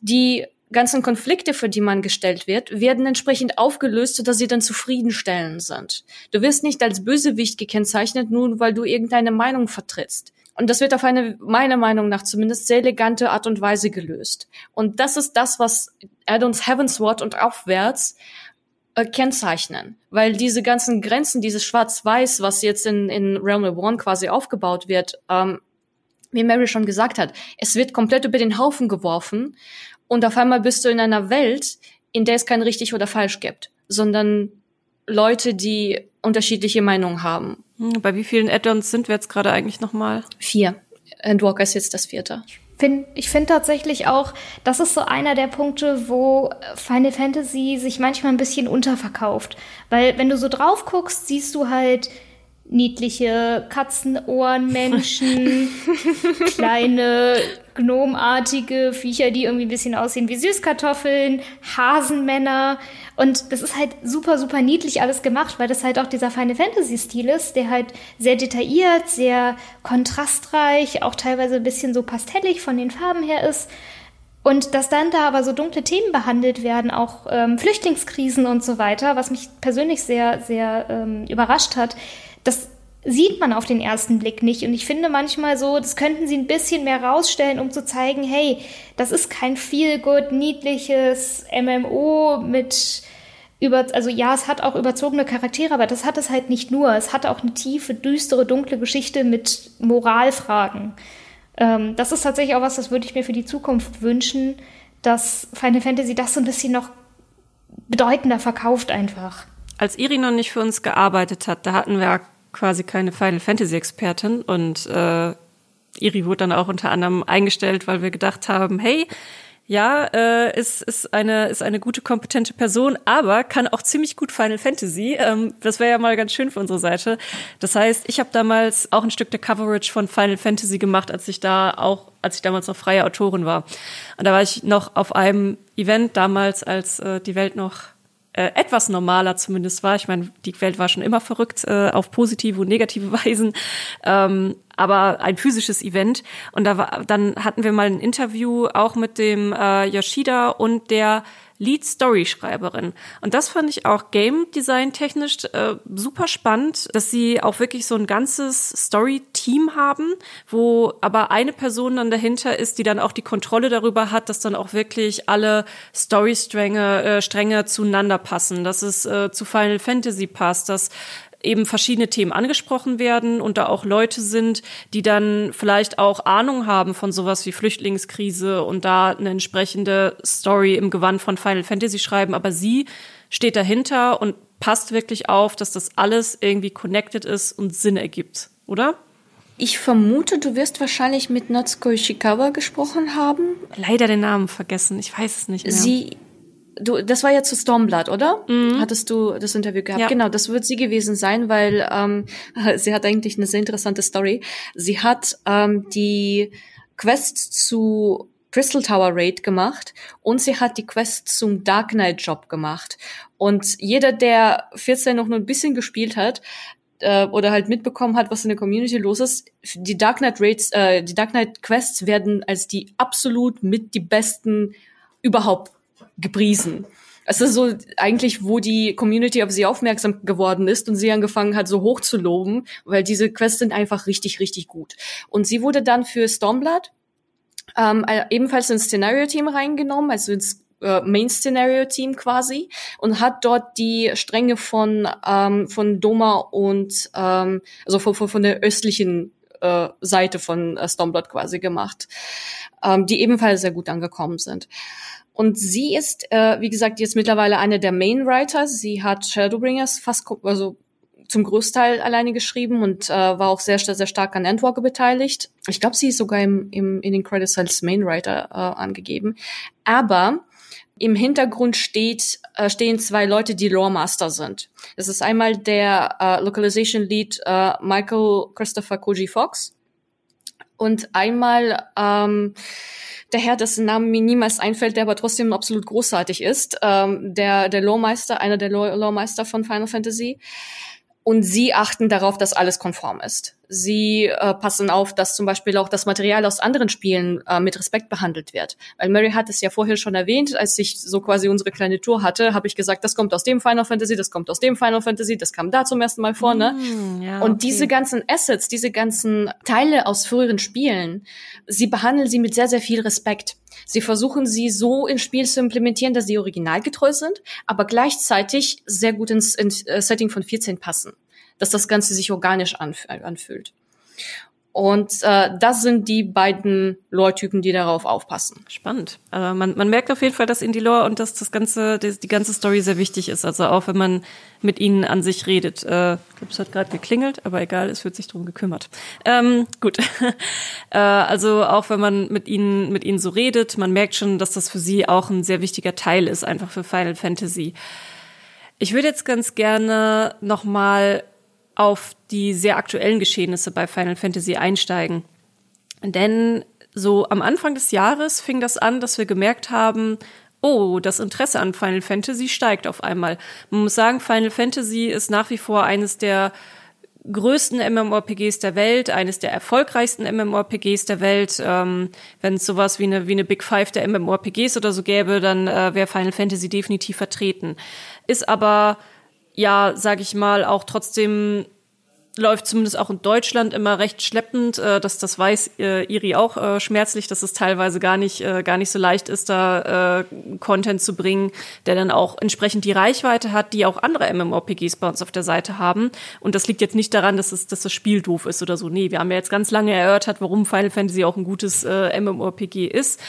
Die ganzen Konflikte, für die man gestellt wird, werden entsprechend aufgelöst, sodass sie dann zufriedenstellend sind. Du wirst nicht als Bösewicht gekennzeichnet, nur weil du irgendeine Meinung vertrittst. Und das wird auf eine, meiner Meinung nach zumindest, sehr elegante Art und Weise gelöst. Und das ist das, was Add-ons Heavensward und aufwärts äh, kennzeichnen. Weil diese ganzen Grenzen, dieses Schwarz-Weiß, was jetzt in, in Realm Reborn quasi aufgebaut wird, ähm, wie Mary schon gesagt hat, es wird komplett über den Haufen geworfen und auf einmal bist du in einer Welt, in der es kein richtig oder falsch gibt, sondern Leute, die unterschiedliche Meinungen haben. Bei wie vielen Add-ons sind wir jetzt gerade eigentlich nochmal? Vier. Endwalker ist jetzt das vierte. Ich finde tatsächlich auch, das ist so einer der Punkte, wo Final Fantasy sich manchmal ein bisschen unterverkauft. Weil wenn du so drauf guckst, siehst du halt niedliche Katzenohrenmenschen, kleine gnomartige Viecher, die irgendwie ein bisschen aussehen wie Süßkartoffeln, Hasenmänner. Und das ist halt super, super niedlich alles gemacht, weil das halt auch dieser Final Fantasy-Stil ist, der halt sehr detailliert, sehr kontrastreich, auch teilweise ein bisschen so pastellig von den Farben her ist. Und dass dann da aber so dunkle Themen behandelt werden, auch ähm, Flüchtlingskrisen und so weiter, was mich persönlich sehr, sehr ähm, überrascht hat, das sieht man auf den ersten Blick nicht. Und ich finde manchmal so, das könnten sie ein bisschen mehr rausstellen, um zu zeigen, hey, das ist kein feel-good, niedliches M M O mit über, also ja, es hat auch überzogene Charaktere, aber das hat es halt nicht nur. Es hat auch eine tiefe, düstere, dunkle Geschichte mit Moralfragen. Ähm, das ist tatsächlich auch was, das würde ich mir für die Zukunft wünschen, dass Final Fantasy das so ein bisschen noch bedeutender verkauft einfach. Als Iri noch nicht für uns gearbeitet hat, da hatten wir quasi keine Final Fantasy-Expertin und äh, Iri wurde dann auch unter anderem eingestellt, weil wir gedacht haben, hey, ja, äh, ist, ist, eine, ist eine gute, kompetente Person, aber kann auch ziemlich gut Final Fantasy. Ähm, das wäre ja mal ganz schön für unsere Seite. Das heißt, ich habe damals auch ein Stück der Coverage von Final Fantasy gemacht, als ich da auch, als ich damals noch freie Autorin war. Und da war ich noch auf einem Event damals, als äh, die Welt noch Äh, etwas normaler zumindest war. Ich meine, die Welt war schon immer verrückt, äh, auf positive und negative Weisen, ähm, aber ein physisches Event. Und da war, dann hatten wir mal ein Interview auch mit dem äh, Yoshida und der Lead-Story-Schreiberin. Und das fand ich auch Game-Design-technisch äh, super spannend, dass sie auch wirklich so ein ganzes Story-Team haben, wo aber eine Person dann dahinter ist, die dann auch die Kontrolle darüber hat, dass dann auch wirklich alle Story-Stränge äh, Stränge zueinander passen, dass es äh, zu Final Fantasy passt, dass eben verschiedene Themen angesprochen werden und da auch Leute sind, die dann vielleicht auch Ahnung haben von sowas wie Flüchtlingskrise und da eine entsprechende Story im Gewand von Final Fantasy schreiben. Aber sie steht dahinter und passt wirklich auf, dass das alles irgendwie connected ist und Sinn ergibt, oder? Ich vermute, du wirst wahrscheinlich mit Natsuko Ishikawa gesprochen haben. Leider den Namen vergessen, ich weiß es nicht mehr. Sie Du, das war ja zu Stormblood, oder? Mhm. Hattest du das Interview gehabt? Ja. Genau, das wird sie gewesen sein, weil ähm, sie hat eigentlich eine sehr interessante Story. Sie hat ähm, die Quest zu Crystal Tower Raid gemacht und sie hat die Quest zum Dark Knight Job gemacht. Und jeder, der vierzehn noch nur ein bisschen gespielt hat, oder halt mitbekommen hat, was in der Community los ist, die Dark Knight Raids, äh, die Dark Knight Quests werden als die absolut mit die besten überhaupt gepriesen. Es ist so eigentlich, wo die Community auf sie aufmerksam geworden ist und sie angefangen hat, so hoch zu loben, weil diese Quests sind einfach richtig, richtig gut. Und sie wurde dann für Stormblood ähm, ebenfalls ins Szenario-Team reingenommen, also ins äh, Main-Szenario-Team quasi, und hat dort die Stränge von ähm, von Doma und ähm, also von, von der östlichen äh, Seite von äh, Stormblood quasi gemacht, ähm, die ebenfalls sehr gut angekommen sind. Und sie ist, äh, wie gesagt, jetzt mittlerweile eine der Main-Writer. Sie hat Shadowbringers fast, also zum Großteil alleine geschrieben und äh, war auch sehr, sehr stark an Endwalker beteiligt. Ich glaube, sie ist sogar im, im, in den Credits als Main-Writer äh, angegeben. Aber im Hintergrund steht, äh, stehen zwei Leute, die Lore-Master sind. Das ist einmal der äh, Localization-Lead äh, Michael Christopher Koji Fox und einmal ähm, der Herr, dessen Name mir niemals einfällt, der aber trotzdem absolut großartig ist, ähm, der der Loremeister, einer der Loremeister von Final Fantasy. Und sie achten darauf, dass alles konform ist. Sie äh, passen auf, dass zum Beispiel auch das Material aus anderen Spielen äh, mit Respekt behandelt wird. Weil Mary hat es ja vorher schon erwähnt, als ich so quasi unsere kleine Tour hatte, habe ich gesagt, das kommt aus dem Final Fantasy, das kommt aus dem Final Fantasy, das kam da zum ersten Mal vor, ne? Mm, ja, und okay. Diese ganzen Assets, diese ganzen Teile aus früheren Spielen, sie behandeln sie mit sehr, sehr viel Respekt. Sie versuchen, sie so ins Spiel zu implementieren, dass sie originalgetreu sind, aber gleichzeitig sehr gut ins, ins äh, Setting von vierzehn passen. Dass das Ganze sich organisch anf- anfühlt. Und äh, das sind die beiden Lore-Typen, die darauf aufpassen. Spannend. Aber man, man merkt auf jeden Fall, dass in die Lore und dass das ganze, die, die ganze Story sehr wichtig ist. Also auch, wenn man mit ihnen an sich redet. Äh, ich glaube, es hat gerade geklingelt, aber egal, es wird sich drum gekümmert. Ähm, gut. äh, also auch, wenn man mit ihnen mit ihnen so redet, man merkt schon, dass das für sie auch ein sehr wichtiger Teil ist, einfach für Final Fantasy. Ich würde jetzt ganz gerne noch mal auf die sehr aktuellen Geschehnisse bei Final Fantasy einsteigen. Denn so am Anfang des Jahres fing das an, dass wir gemerkt haben, oh, das Interesse an Final Fantasy steigt auf einmal. Man muss sagen, Final Fantasy ist nach wie vor eines der größten MMORPGs der Welt, eines der erfolgreichsten MMORPGs der Welt. Ähm, wenn es sowas wie eine, wie eine Big Five der MMORPGs oder so gäbe, dann äh, wäre Final Fantasy definitiv vertreten. Ist aber ja, sag ich mal, auch trotzdem läuft zumindest auch in Deutschland immer recht schleppend. Äh, das, das weiß äh, Iri auch äh, schmerzlich, dass es teilweise gar nicht, äh, gar nicht so leicht ist, da äh, Content zu bringen, der dann auch entsprechend die Reichweite hat, die auch andere MMORPGs bei uns auf der Seite haben. Und das liegt jetzt nicht daran, dass, es, dass das Spiel doof ist oder so. Nee, wir haben ja jetzt ganz lange erörtert, warum Final Fantasy auch ein gutes äh, MMORPG ist.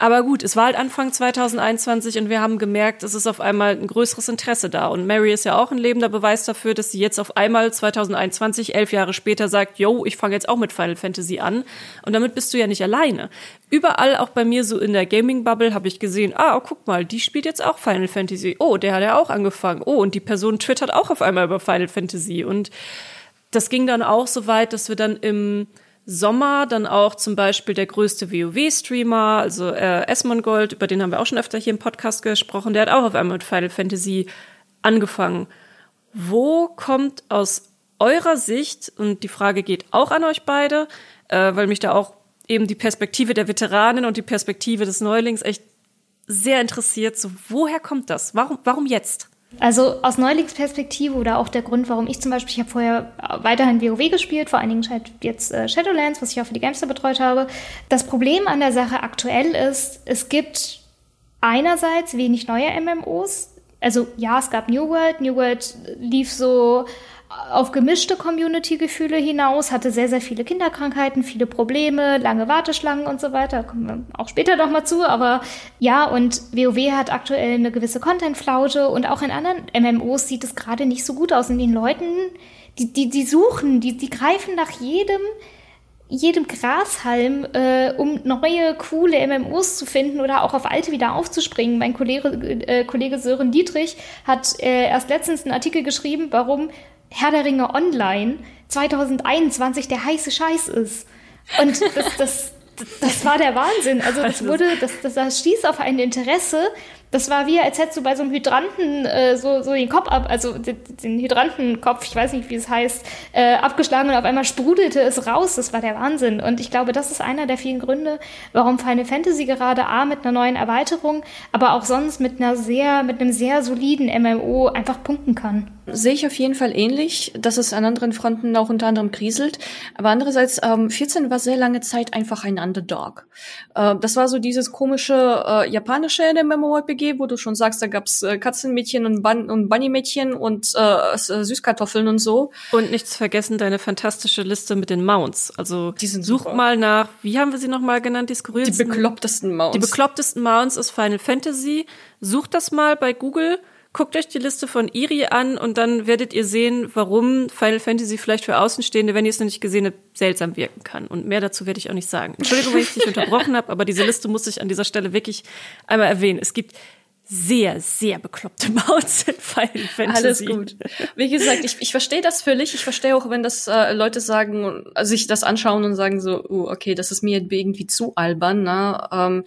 Aber gut, es war halt Anfang zwanzig einundzwanzig und wir haben gemerkt, es ist auf einmal ein größeres Interesse da. Und Mary ist ja auch ein lebender Beweis dafür, dass sie jetzt auf einmal zwanzig einundzwanzig, elf Jahre später sagt, yo, ich fange jetzt auch mit Final Fantasy an. Und damit bist du ja nicht alleine. Überall, auch bei mir so in der Gaming-Bubble, habe ich gesehen, ah, oh, guck mal, die spielt jetzt auch Final Fantasy. Oh, der hat ja auch angefangen. Oh, und die Person twittert auch auf einmal über Final Fantasy. Und das ging dann auch so weit, dass wir dann im Sommer dann auch zum Beispiel der größte WoW-Streamer, also äh, Asmongold, über den haben wir auch schon öfter hier im Podcast gesprochen, der hat auch auf einmal mit Final Fantasy angefangen. Wo kommt aus eurer Sicht, und die Frage geht auch an euch beide, äh, weil mich da auch eben die Perspektive der Veteranen und die Perspektive des Neulings echt sehr interessiert, so woher kommt das? Warum, warum jetzt? Also aus Neulingsperspektive oder auch der Grund, warum ich zum Beispiel, ich habe vorher weiterhin WoW gespielt, vor allen Dingen halt jetzt äh, Shadowlands, was ich auch für die GameStar betreut habe. Das Problem an der Sache aktuell ist, es gibt einerseits wenig neue M M Os. Also ja, es gab New World. New World lief so auf gemischte Community-Gefühle hinaus, hatte sehr, sehr viele Kinderkrankheiten, viele Probleme, lange Warteschlangen und so weiter. Kommen wir auch später noch mal zu. Aber ja, und WoW hat aktuell eine gewisse Content-Flaute und auch in anderen M M Os sieht es gerade nicht so gut aus. Und den Leuten, die, die, die suchen, die, die greifen nach jedem, jedem Grashalm, äh, um neue, coole M M Os zu finden oder auch auf alte wieder aufzuspringen. Mein Kollege, äh, Kollege Sören Dietrich hat äh, erst letztens einen Artikel geschrieben, warum Herr der Ringe Online zwanzig einundzwanzig der heiße Scheiß ist. Und das, das, das war der Wahnsinn. Also das wurde, das, das, das stieß auf ein Interesse. Das war wie, als hättest du bei so einem Hydranten äh, so, so den Kopf ab, also den, den Hydrantenkopf, ich weiß nicht, wie es heißt, äh, abgeschlagen und auf einmal sprudelte es raus. Das war der Wahnsinn. Und ich glaube, das ist einer der vielen Gründe, warum Final Fantasy gerade A, mit einer neuen Erweiterung, aber auch sonst mit einer sehr, mit einem sehr soliden M M O einfach punkten kann. Sehe ich auf jeden Fall ähnlich, dass es an anderen Fronten auch unter anderem kriselt. Aber andererseits, ähm, vierzehn war sehr lange Zeit einfach ein Underdog. Äh, das war so dieses komische äh, japanische MMORPG, wo du schon sagst, da gab's äh, Katzenmädchen und, Ban- und Bunnymädchen und äh, Süßkartoffeln und so. Und nichts vergessen, deine fantastische Liste mit den Mounts. Also die sind such super. Mal nach, wie haben wir sie nochmal genannt, die skurrilsten? Die beklopptesten Mounts. Die beklopptesten Mounts ist Final Fantasy. Sucht das mal bei Google. Guckt euch die Liste von Iri an und dann werdet ihr sehen, warum Final Fantasy vielleicht für Außenstehende, wenn ihr es noch nicht gesehen habt, seltsam wirken kann. Und mehr dazu werde ich auch nicht sagen. Entschuldigung, wenn ich dich unterbrochen habe, aber diese Liste muss ich an dieser Stelle wirklich einmal erwähnen. Es gibt sehr, sehr bekloppte Mounts in Final Fantasy. Alles gut. Wie gesagt, ich, ich verstehe das völlig. Ich verstehe auch, wenn das äh, Leute sagen, also sich das anschauen und sagen so, oh, okay, das ist mir irgendwie zu albern, ne? Ähm,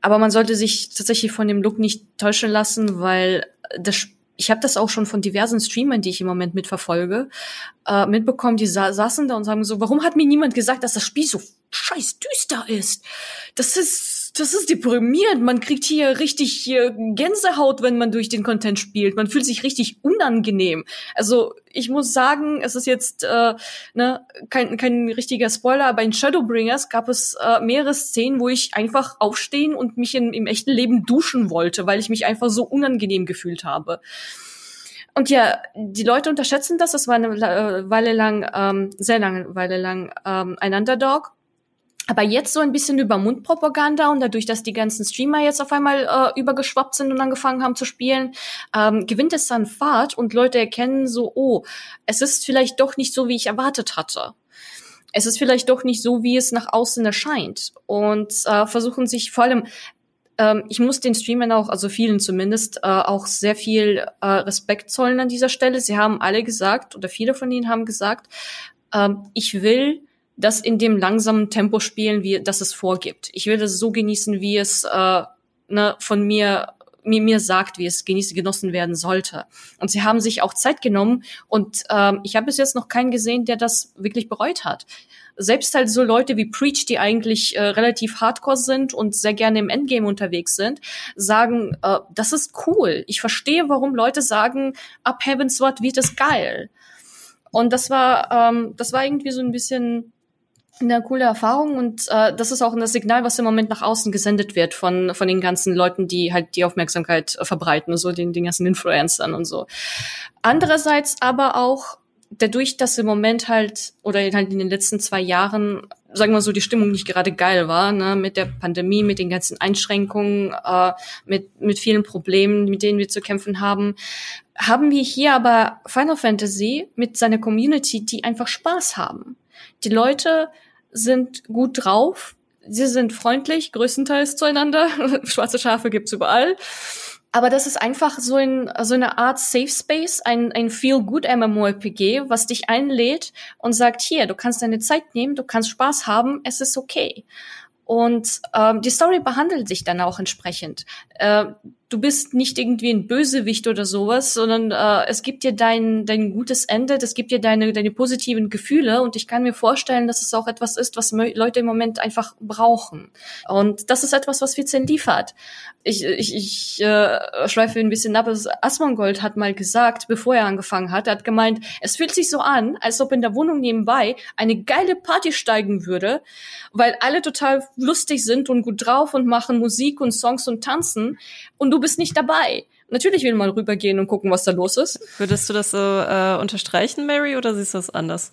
Aber man sollte sich tatsächlich von dem Look nicht täuschen lassen, weil das, ich habe das auch schon von diversen Streamern, die ich im Moment mitverfolge, äh, mitbekommen, die sa- saßen da und sagen so, warum hat mir niemand gesagt, dass das Spiel so scheiß düster ist? Das ist, das ist deprimierend. Man kriegt hier richtig äh, Gänsehaut, wenn man durch den Content spielt. Man fühlt sich richtig unangenehm. Also ich muss sagen, es ist jetzt äh, ne, kein, kein richtiger Spoiler, aber in Shadowbringers gab es äh, mehrere Szenen, wo ich einfach aufstehen und mich in, im echten Leben duschen wollte, weil ich mich einfach so unangenehm gefühlt habe. Und ja, die Leute unterschätzen das. Das war eine Weile lang, ähm, sehr lange Weile lang ähm, ein Underdog. Aber jetzt so ein bisschen über Mundpropaganda und dadurch, dass die ganzen Streamer jetzt auf einmal äh, übergeschwappt sind und angefangen haben zu spielen, ähm, gewinnt es dann Fahrt und Leute erkennen so, oh, es ist vielleicht doch nicht so, wie ich erwartet hatte. Es ist vielleicht doch nicht so, wie es nach außen erscheint. Und äh, versuchen sich vor allem, ähm, ich muss den Streamern auch, also vielen zumindest, äh, auch sehr viel äh, Respekt zollen an dieser Stelle. Sie haben alle gesagt, oder viele von ihnen haben gesagt, äh, ich will das in dem langsamen Tempo spielen, wie das es vorgibt. Ich will das so genießen, wie es äh, ne, von mir, mir mir sagt, wie es genießen, genossen werden sollte. Und sie haben sich auch Zeit genommen und ähm, ich habe bis jetzt noch keinen gesehen, der das wirklich bereut hat. Selbst halt so Leute wie Preach, die eigentlich äh, relativ hardcore sind und sehr gerne im Endgame unterwegs sind, sagen, äh, das ist cool. Ich verstehe, warum Leute sagen, ab Heavensward wird es geil. Und das war ähm, das war irgendwie so ein bisschen eine coole Erfahrung und äh, das ist auch das Signal, was im Moment nach außen gesendet wird von von den ganzen Leuten, die halt die Aufmerksamkeit äh, verbreiten, so den, den ganzen Influencern und so. Andererseits aber auch dadurch, dass im Moment halt oder halt in den letzten zwei Jahren, sagen wir so, die Stimmung nicht gerade geil war, ne, mit der Pandemie, mit den ganzen Einschränkungen, äh, mit mit vielen Problemen, mit denen wir zu kämpfen haben, haben wir hier aber Final Fantasy mit seiner Community, die einfach Spaß haben. Die Leute sind gut drauf, sie sind freundlich, größtenteils zueinander. Schwarze Schafe gibt's überall. Aber das ist einfach so, ein, so eine Art Safe Space, ein, ein Feel-Good-MMORPG, was dich einlädt und sagt, hier, du kannst deine Zeit nehmen, du kannst Spaß haben, es ist okay. Und ähm, die Story behandelt sich dann auch entsprechend. Äh, du bist nicht irgendwie ein Bösewicht oder sowas, sondern äh, es gibt dir dein dein gutes Ende, es gibt dir deine deine positiven Gefühle. Und ich kann mir vorstellen, dass es auch etwas ist, was me- Leute im Moment einfach brauchen. Und das ist etwas, was vierzehn liefert. Ich ich, ich äh, schweife ein bisschen ab. Asmongold hat mal gesagt, bevor er angefangen hat, er hat gemeint, es fühlt sich so an, als ob in der Wohnung nebenbei eine geile Party steigen würde, weil alle total lustig sind und gut drauf und machen Musik und Songs und tanzen und du bist nicht dabei. Natürlich will man rübergehen und gucken, was da los ist. Würdest du das so äh, unterstreichen, Mary, oder siehst du das anders?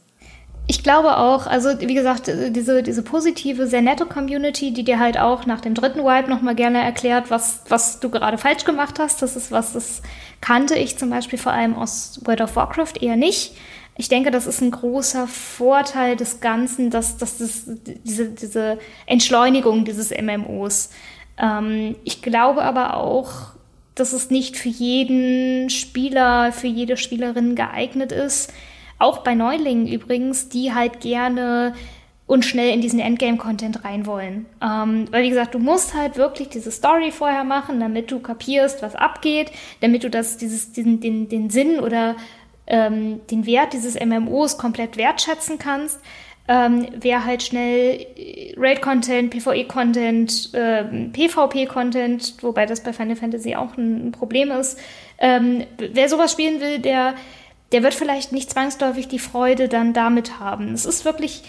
Ich glaube auch, also wie gesagt, diese, diese positive, sehr nette Community, die dir halt auch nach dem dritten Wipe nochmal gerne erklärt, was, was du gerade falsch gemacht hast. Das ist was, das kannte ich zum Beispiel vor allem aus World of Warcraft eher nicht. Ich denke, das ist ein großer Vorteil des Ganzen, dass, dass das, diese, diese Entschleunigung dieses M M Os. Ähm, ich glaube aber auch, dass es nicht für jeden Spieler, für jede Spielerin geeignet ist. Auch bei Neulingen übrigens, die halt gerne und schnell in diesen Endgame-Content rein wollen. Ähm, weil, wie gesagt, du musst halt wirklich diese Story vorher machen, damit du kapierst, was abgeht, damit du das, dieses, diesen, den, den Sinn oder den Wert dieses M M Os komplett wertschätzen kannst. Ähm, wer halt schnell Raid-Content, P V E-Content, äh, P V P-Content, wobei das bei Final Fantasy auch ein Problem ist, ähm, wer sowas spielen will, der, der wird vielleicht nicht zwangsläufig die Freude dann damit haben. Es ist wirklich,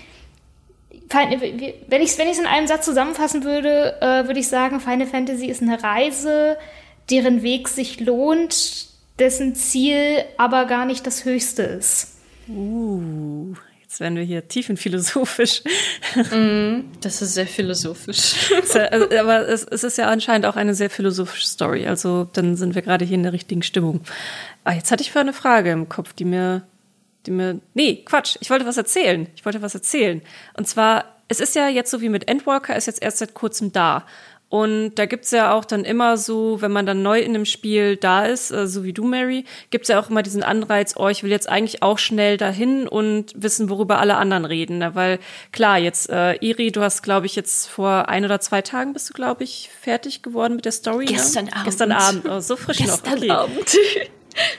wenn ich es wenn ich's in einem Satz zusammenfassen würde, äh, würde ich sagen, Final Fantasy ist eine Reise, deren Weg sich lohnt, dessen Ziel aber gar nicht das Höchste ist. Uh, jetzt werden wir hier tiefenphilosophisch. Mm, das ist sehr philosophisch. Aber es, es ist ja anscheinend auch eine sehr philosophische Story. Also dann sind wir gerade hier in der richtigen Stimmung. Ah, jetzt hatte ich für eine Frage im Kopf, die mir, die mir, nee, Quatsch, ich wollte was erzählen. Ich wollte was erzählen. Und zwar, es ist ja jetzt so wie mit Endwalker, ist jetzt erst seit kurzem da. Und da gibt's ja auch dann immer so, wenn man dann neu in dem Spiel da ist, so wie du, Mary, gibt's ja auch immer diesen Anreiz, oh, ich will jetzt eigentlich auch schnell dahin und wissen, worüber alle anderen reden. Weil klar, jetzt äh, Iri, du hast, glaube ich, jetzt vor ein oder zwei Tagen bist du, glaube ich, fertig geworden mit der Story. Gestern ne? Abend. Gestern Abend, oh, so frisch noch. Gestern okay. Abend.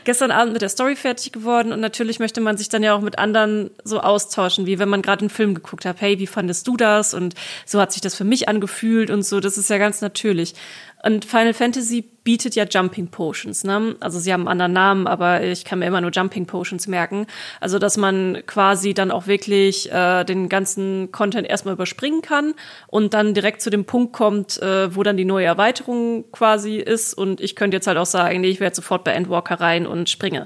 gestern Abend mit der Story fertig geworden und natürlich möchte man sich dann ja auch mit anderen so austauschen, wie wenn man gerade einen Film geguckt hat, hey, wie fandest du das und so hat sich das für mich angefühlt und so, das ist ja ganz natürlich. Und Final Fantasy bietet ja Jumping Potions, ne? Also sie haben einen anderen Namen, aber ich kann mir immer nur Jumping Potions merken. Also dass man quasi dann auch wirklich äh, den ganzen Content erstmal überspringen kann und dann direkt zu dem Punkt kommt, äh, wo dann die neue Erweiterung quasi ist. Und ich könnte jetzt halt auch sagen, nee, ich werde sofort bei Endwalker rein und springe.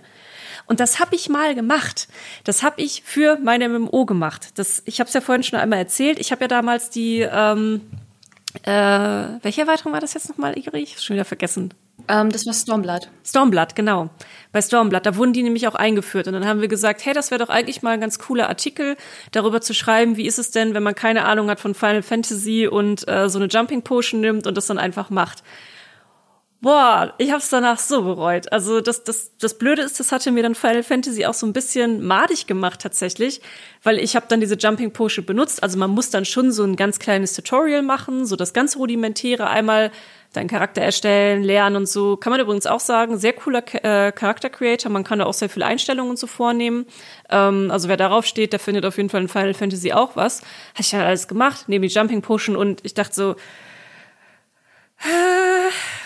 Und das habe ich mal gemacht. Das habe ich für meine M M O gemacht. Das, ich habe es ja vorhin schon einmal erzählt. Ich habe ja damals die ähm, Äh, welche Erweiterung war das jetzt nochmal, Iri? Ich habe schon wieder vergessen. Ähm, das war Stormblood. Stormblood, genau. Bei Stormblood, da wurden die nämlich auch eingeführt. Und dann haben wir gesagt, hey, das wäre doch eigentlich mal ein ganz cooler Artikel, darüber zu schreiben, wie ist es denn, wenn man keine Ahnung hat von Final Fantasy und äh, so eine Jumping Potion nimmt und das dann einfach macht. Boah, ich hab's danach so bereut. Also das, das, das Blöde ist, das hatte mir dann Final Fantasy auch so ein bisschen madig gemacht tatsächlich, weil ich habe dann diese Jumping Potion benutzt. Also man muss dann schon so ein ganz kleines Tutorial machen, so das ganz Rudimentäre einmal deinen Charakter erstellen, lernen und so. Kann man übrigens auch sagen, sehr cooler äh, Charakter-Creator. Man kann da auch sehr viele Einstellungen und so vornehmen. Ähm, also wer darauf steht, der findet auf jeden Fall in Final Fantasy auch was. Habe ich dann alles gemacht, neben die Jumping Potion und ich dachte so,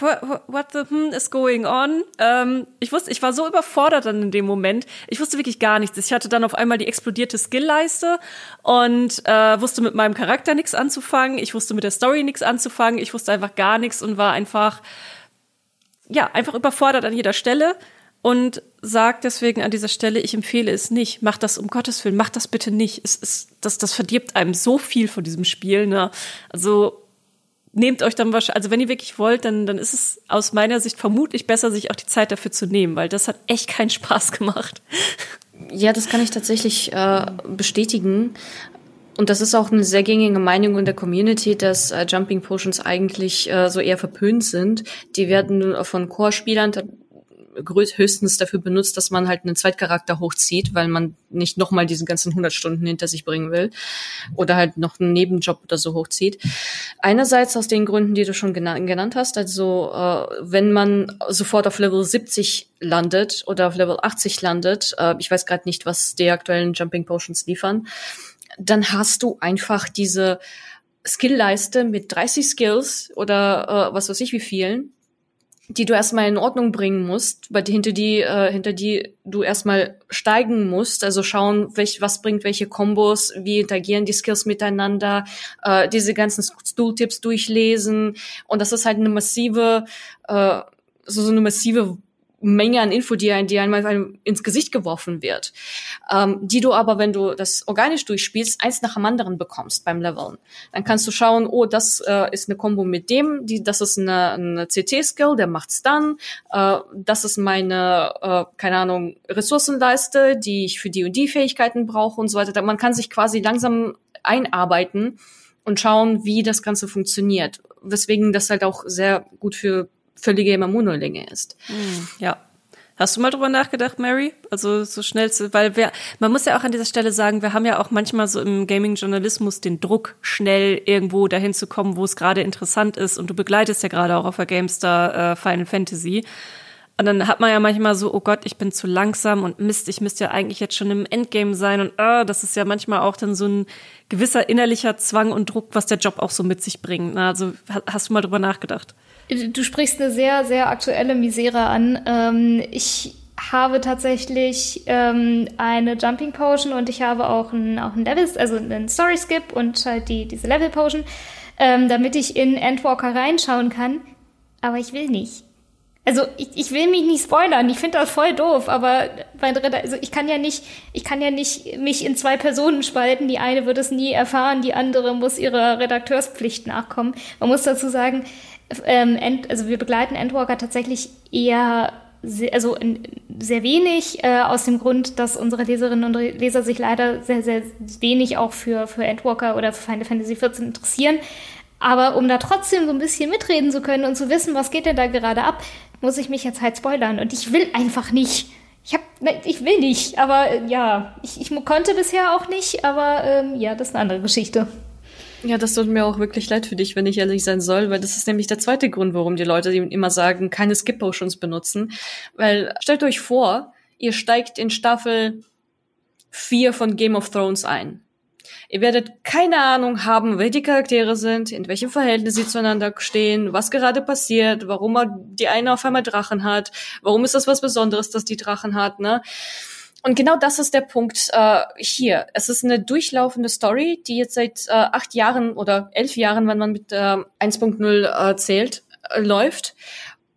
What, what the hmm is going on? Ähm, ich wusste, ich war so überfordert dann in dem Moment. Ich wusste wirklich gar nichts. Ich hatte dann auf einmal die explodierte Skillleiste und äh, wusste mit meinem Charakter nichts anzufangen. Ich wusste mit der Story nichts anzufangen. Ich wusste einfach gar nichts und war einfach, ja, einfach überfordert an jeder Stelle. Und sag deswegen an dieser Stelle, ich empfehle es nicht. Macht das um Gottes Willen, macht das bitte nicht. Es ist, das, das verdirbt einem so viel von diesem Spiel, ne? Also, nehmt euch dann wahrscheinlich, also wenn ihr wirklich wollt, dann, dann ist es aus meiner Sicht vermutlich besser, sich auch die Zeit dafür zu nehmen, weil das hat echt keinen Spaß gemacht. Ja, das kann ich tatsächlich äh, bestätigen. Und das ist auch eine sehr gängige Meinung in der Community, dass äh, Jumping Potions eigentlich äh, so eher verpönt sind. Die werden von Core-Spielern t- höchstens dafür benutzt, dass man halt einen Zweitcharakter hochzieht, weil man nicht nochmal diese ganzen hundert Stunden hinter sich bringen will oder halt noch einen Nebenjob oder so hochzieht. Einerseits aus den Gründen, die du schon gena- genannt hast, also äh, wenn man sofort auf Level siebzig landet oder auf Level achtzig landet, äh, ich weiß gerade nicht, was die aktuellen Jumping Potions liefern, dann hast du einfach diese Skillleiste mit dreißig Skills oder äh, was weiß ich wie vielen, die du erstmal in Ordnung bringen musst, hinter die, äh, hinter die du erstmal steigen musst, also schauen, welch, was bringt welche Kombos, wie interagieren die Skills miteinander, äh, diese ganzen Tooltips durchlesen. Und das ist halt eine massive, äh, so, so eine massive Menge an Info, die, die einmal ins Gesicht geworfen wird, ähm, die du aber, wenn du das organisch durchspielst, eins nach dem anderen bekommst beim Leveln. Dann kannst du schauen, oh, das äh, ist eine Kombo mit dem, die, das ist eine, eine C T-Skill, der macht's dann, äh, das ist meine, äh, keine Ahnung, Ressourcenleiste, die ich für die und die Fähigkeiten brauche und so weiter. Man kann sich quasi langsam einarbeiten und schauen, wie das Ganze funktioniert. Weswegen das halt auch sehr gut für völlige M M O-Neulinge ist. Ja. Hast du mal drüber nachgedacht, Mary? Also so schnell, weil wir, man muss ja auch an dieser Stelle sagen, wir haben ja auch manchmal so im Gaming-Journalismus den Druck, schnell irgendwo dahin zu kommen, wo es gerade interessant ist. Und du begleitest ja gerade auch auf der GameStar äh, Final Fantasy. Und dann hat man ja manchmal so, oh Gott, ich bin zu langsam und Mist, ich müsste ja eigentlich jetzt schon im Endgame sein. Und oh, das ist ja manchmal auch dann so ein gewisser innerlicher Zwang und Druck, was der Job auch so mit sich bringt. Also hast du mal drüber nachgedacht? Du sprichst eine sehr, sehr aktuelle Misere an. Ähm, ich habe tatsächlich ähm, eine Jumping Potion und ich habe auch einen, auch einen Level, also einen Story Skip und halt die, diese Level Potion, ähm, damit ich in Endwalker reinschauen kann. Aber ich will nicht. Also ich, ich will mich nicht spoilern. Ich finde das voll doof. Aber mein Dritter, also ich kann ja nicht, ich kann ja nicht mich in zwei Personen spalten. Die eine wird es nie erfahren, die andere muss ihrer Redakteurspflicht nachkommen. Man muss dazu sagen, Ähm, End, also wir begleiten Endwalker tatsächlich eher se- also in, sehr wenig, äh, aus dem Grund, dass unsere Leserinnen und Leser sich leider sehr, sehr wenig auch für, für Endwalker oder für Final Fantasy vierzehn interessieren. Aber um da trotzdem so ein bisschen mitreden zu können und zu wissen, was geht denn da gerade ab, muss ich mich jetzt halt spoilern. Und ich will einfach nicht. Ich hab, ich will nicht, aber äh, ja, ich, ich konnte bisher auch nicht, aber ähm, ja, das ist eine andere Geschichte. Ja, das tut mir auch wirklich leid für dich, wenn ich ehrlich sein soll, weil das ist nämlich der zweite Grund, warum die Leute immer sagen, keine Skip-Potions benutzen. Weil, stellt euch vor, ihr steigt in Staffel vier von Game of Thrones ein. Ihr werdet keine Ahnung haben, wer die Charaktere sind, in welchem Verhältnis sie zueinander stehen, was gerade passiert, warum die eine auf einmal Drachen hat, warum ist das was Besonderes, dass die Drachen hat, ne? Und genau das ist der Punkt äh, hier. Es ist eine durchlaufende Story, die jetzt seit äh, acht Jahren oder elf Jahren, wenn man mit äh, eins Punkt null äh, zählt, äh, läuft.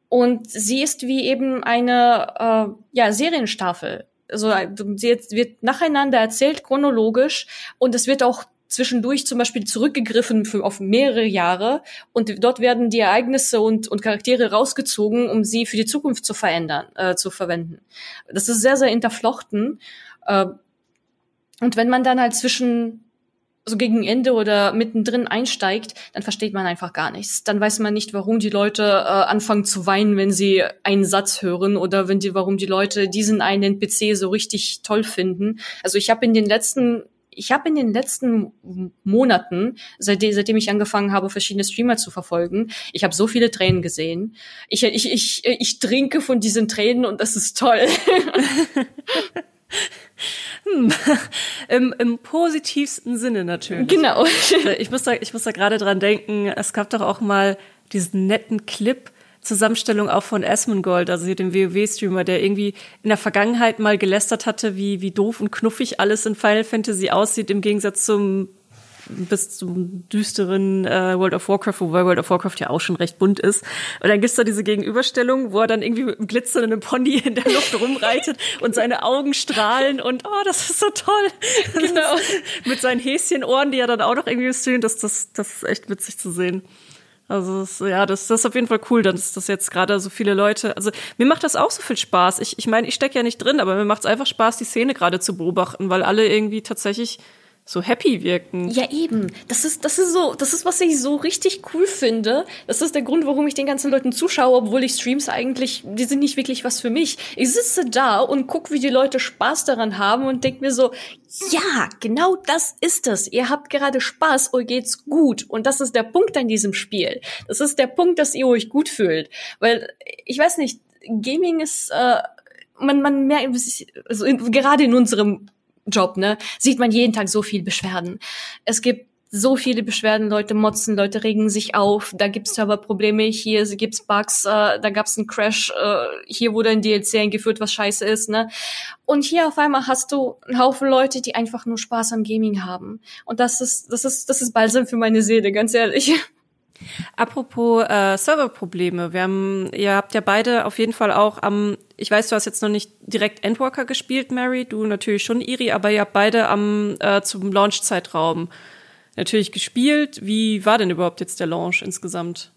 Und sie ist wie eben eine äh, ja Serienstaffel. Also sie wird nacheinander erzählt, chronologisch, und es wird auch zwischendurch zum Beispiel zurückgegriffen für, auf mehrere Jahre, und dort werden die Ereignisse und, und Charaktere rausgezogen, um sie für die Zukunft zu verändern, äh, zu verwenden. Das ist sehr, sehr interflochten. Äh, und wenn man dann halt zwischen so gegen Ende oder mittendrin einsteigt, dann versteht man einfach gar nichts. Dann weiß man nicht, warum die Leute äh, anfangen zu weinen, wenn sie einen Satz hören, oder wenn die, warum die Leute diesen einen N P C so richtig toll finden. Also ich habe in den letzten Ich habe in den letzten Monaten, seitdem, seitdem ich angefangen habe, verschiedene Streamer zu verfolgen, ich habe so viele Tränen gesehen. Ich, ich, ich, ich trinke von diesen Tränen, und das ist toll. Hm. Im, Im positivsten Sinne natürlich. Genau. Ich muss da, ich muss da gerade dran denken, es gab doch auch mal diesen netten Clip, Zusammenstellung auch von Asmongold, also hier dem WoW-Streamer, der irgendwie in der Vergangenheit mal gelästert hatte, wie wie doof und knuffig alles in Final Fantasy aussieht, im Gegensatz zum bis zum düsteren äh, World of Warcraft, wobei World of Warcraft ja auch schon recht bunt ist. Und dann gibt's da diese Gegenüberstellung, wo er dann irgendwie mit einem glitzernden Pony in der Luft rumreitet und seine Augen strahlen und oh, das ist so toll. Genau. Mit seinen Häschenohren, die er dann auch noch irgendwie streamt, das, das, das ist echt witzig zu sehen. Also das, ja, das, das ist auf jeden Fall cool, dass das jetzt gerade so viele Leute, also mir macht das auch so viel Spaß. Ich ich meine, ich stecke ja nicht drin, aber mir macht's einfach Spaß, die Szene gerade zu beobachten, weil alle irgendwie tatsächlich so happy wirken. Ja, eben. Das ist, das ist so, das ist, was ich so richtig cool finde. Das ist der Grund, warum ich den ganzen Leuten zuschaue, obwohl ich Streams eigentlich, die sind nicht wirklich was für mich. Ich sitze da und guck, wie die Leute Spaß daran haben, und denk mir so, ja, genau das ist es. Ihr habt gerade Spaß, euch geht's gut. Und das ist der Punkt an diesem Spiel. Das ist der Punkt, dass ihr euch gut fühlt. Weil, ich weiß nicht, Gaming ist, äh, man, man merkt, also in, gerade in unserem Job, ne, sieht man jeden Tag so viel Beschwerden. Es gibt so viele Beschwerden, Leute motzen, Leute regen sich auf, da gibt's Serverprobleme, hier gibt's Bugs, äh, da gab's einen Crash, äh, hier wurde ein D L C eingeführt, was scheiße ist, ne? Und hier auf einmal hast du einen Haufen Leute, die einfach nur Spaß am Gaming haben. Und das ist, das ist, das ist Balsam für meine Seele, ganz ehrlich. Apropos äh, Serverprobleme, wir haben, ihr habt ja beide auf jeden Fall auch am, ich weiß, du hast jetzt noch nicht direkt Endwalker gespielt, Mary, du natürlich schon, Iri, aber ihr habt beide am äh, zum Launch-Zeitraum natürlich gespielt. Wie war denn überhaupt jetzt der Launch insgesamt?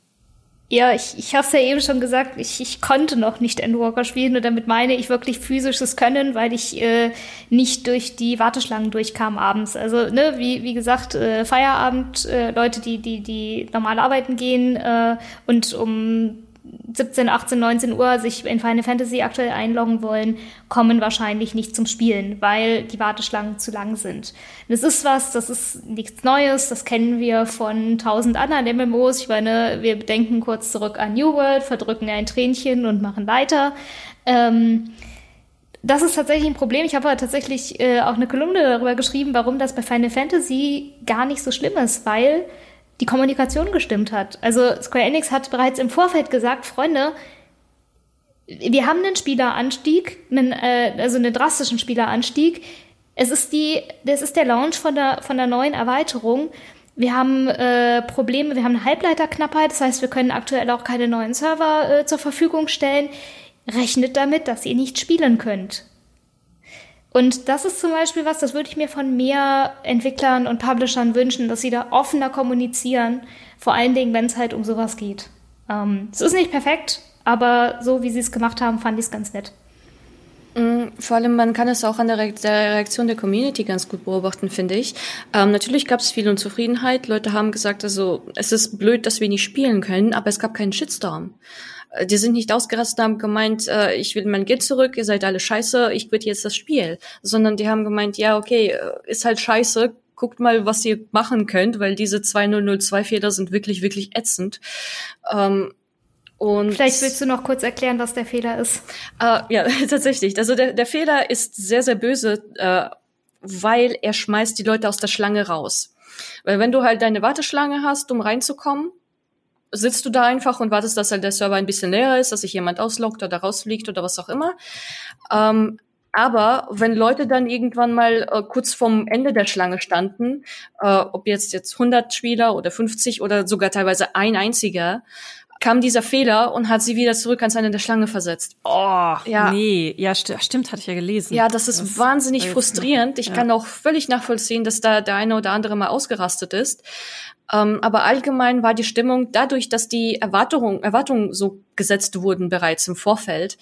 Ja, ich, ich hab's ja eben schon gesagt, ich, ich konnte noch nicht Endwalker spielen, nur damit meine ich wirklich physisches Können, weil ich äh, nicht durch die Warteschlangen durchkam abends. Also, ne, wie, wie gesagt, äh, Feierabend, äh, Leute, die, die, die normal arbeiten gehen äh, und um siebzehn, achtzehn, neunzehn Uhr sich in Final Fantasy aktuell einloggen wollen, kommen wahrscheinlich nicht zum Spielen, weil die Warteschlangen zu lang sind. Das ist was, das ist nichts Neues, das kennen wir von tausend anderen M M Os. Ich meine, wir denken kurz zurück an New World, verdrücken ein Tränchen und machen weiter. Ähm, das ist tatsächlich ein Problem. Ich habe tatsächlich äh, auch eine Kolumne darüber geschrieben, warum das bei Final Fantasy gar nicht so schlimm ist, weil die Kommunikation gestimmt hat. Also Square Enix hat bereits im Vorfeld gesagt, Freunde, wir haben einen Spieleranstieg, einen, äh, also einen drastischen Spieleranstieg. Es ist die, das ist der Launch von der, von der neuen Erweiterung. Wir haben äh, Probleme, wir haben eine Halbleiterknappheit, das heißt, wir können aktuell auch keine neuen Server äh, zur Verfügung stellen. Rechnet damit, dass ihr nicht spielen könnt. Und das ist zum Beispiel was, das würde ich mir von mehr Entwicklern und Publishern wünschen, dass sie da offener kommunizieren, vor allen Dingen, wenn es halt um sowas geht. Ähm, es ist nicht perfekt, aber so, wie sie es gemacht haben, fand ich es ganz nett. Vor allem, man kann es auch an der Reaktion der Community ganz gut beobachten, finde ich. Ähm, natürlich gab es viel Unzufriedenheit. Leute haben gesagt, also es ist blöd, dass wir nicht spielen können, aber es gab keinen Shitstorm. Die sind nicht ausgerastet, haben gemeint, äh, ich will mein Geld zurück, ihr seid alle scheiße, ich quit jetzt das Spiel. Sondern die haben gemeint, ja, okay, ist halt scheiße, guckt mal, was ihr machen könnt, weil diese zweitausendzwei-Fehler sind wirklich, wirklich ätzend. Ähm, und vielleicht willst du noch kurz erklären, was der Fehler ist. Äh, ja, tatsächlich. Also der, der Fehler ist sehr, sehr böse, äh, weil er schmeißt die Leute aus der Schlange raus. Weil wenn du halt deine Warteschlange hast, um reinzukommen, sitzt du da einfach und wartest, dass halt der Server ein bisschen leer ist, dass sich jemand ausloggt oder rausfliegt oder was auch immer. Ähm, aber wenn Leute dann irgendwann mal äh, kurz vorm Ende der Schlange standen, äh, ob jetzt jetzt hundert Spieler oder fünfzig oder sogar teilweise ein einziger, kam dieser Fehler und hat sie wieder zurück ans Ende der Schlange versetzt. Oh, ja. Nee. Ja, st- stimmt, hatte ich ja gelesen. Ja, das ist das wahnsinnig ist frustrierend. Ich ja. kann auch völlig nachvollziehen, dass da der eine oder andere mal ausgerastet ist. Ähm, aber allgemein war die Stimmung dadurch, dass die Erwartungen Erwartungen so gesetzt wurden bereits im Vorfeld,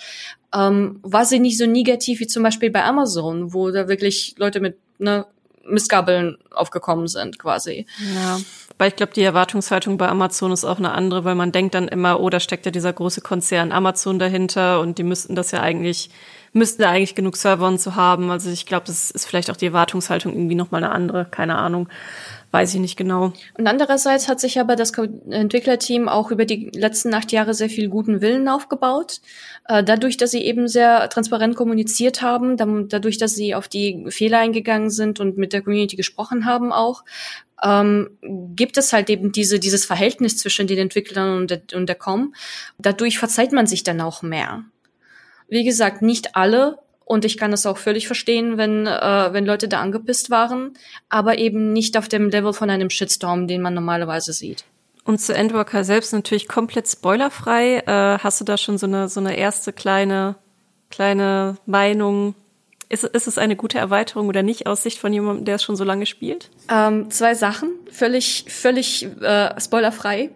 ähm, war sie nicht so negativ wie zum Beispiel bei Amazon, wo da wirklich Leute mit ne, Missgabeln aufgekommen sind quasi. Ja. Weil ich glaube, die Erwartungshaltung bei Amazon ist auch eine andere, weil man denkt dann immer, oh, da steckt ja dieser große Konzern Amazon dahinter und die müssten das ja eigentlich, müssten da eigentlich genug Server und so haben. Also ich glaube, das ist vielleicht auch die Erwartungshaltung irgendwie nochmal eine andere, keine Ahnung, weiß ich nicht genau. Und andererseits hat sich aber das Entwicklerteam auch über die letzten acht Jahre sehr viel guten Willen aufgebaut. Dadurch, dass sie eben sehr transparent kommuniziert haben, dadurch, dass sie auf die Fehler eingegangen sind und mit der Community gesprochen haben auch, Ähm, gibt es halt eben diese dieses Verhältnis zwischen den Entwicklern und der, und der Com. Dadurch verzeiht man sich dann auch mehr. Wie gesagt, nicht alle, und ich kann das auch völlig verstehen, wenn äh, wenn Leute da angepisst waren, aber eben nicht auf dem Level von einem Shitstorm, den man normalerweise sieht. Und zu Endwalker selbst natürlich komplett spoilerfrei. Äh, hast du da schon so eine so eine erste kleine kleine Meinung? Ist, ist es eine gute Erweiterung oder nicht aus Sicht von jemandem, der es schon so lange spielt? Ähm, zwei Sachen, völlig, völlig äh, spoilerfrei.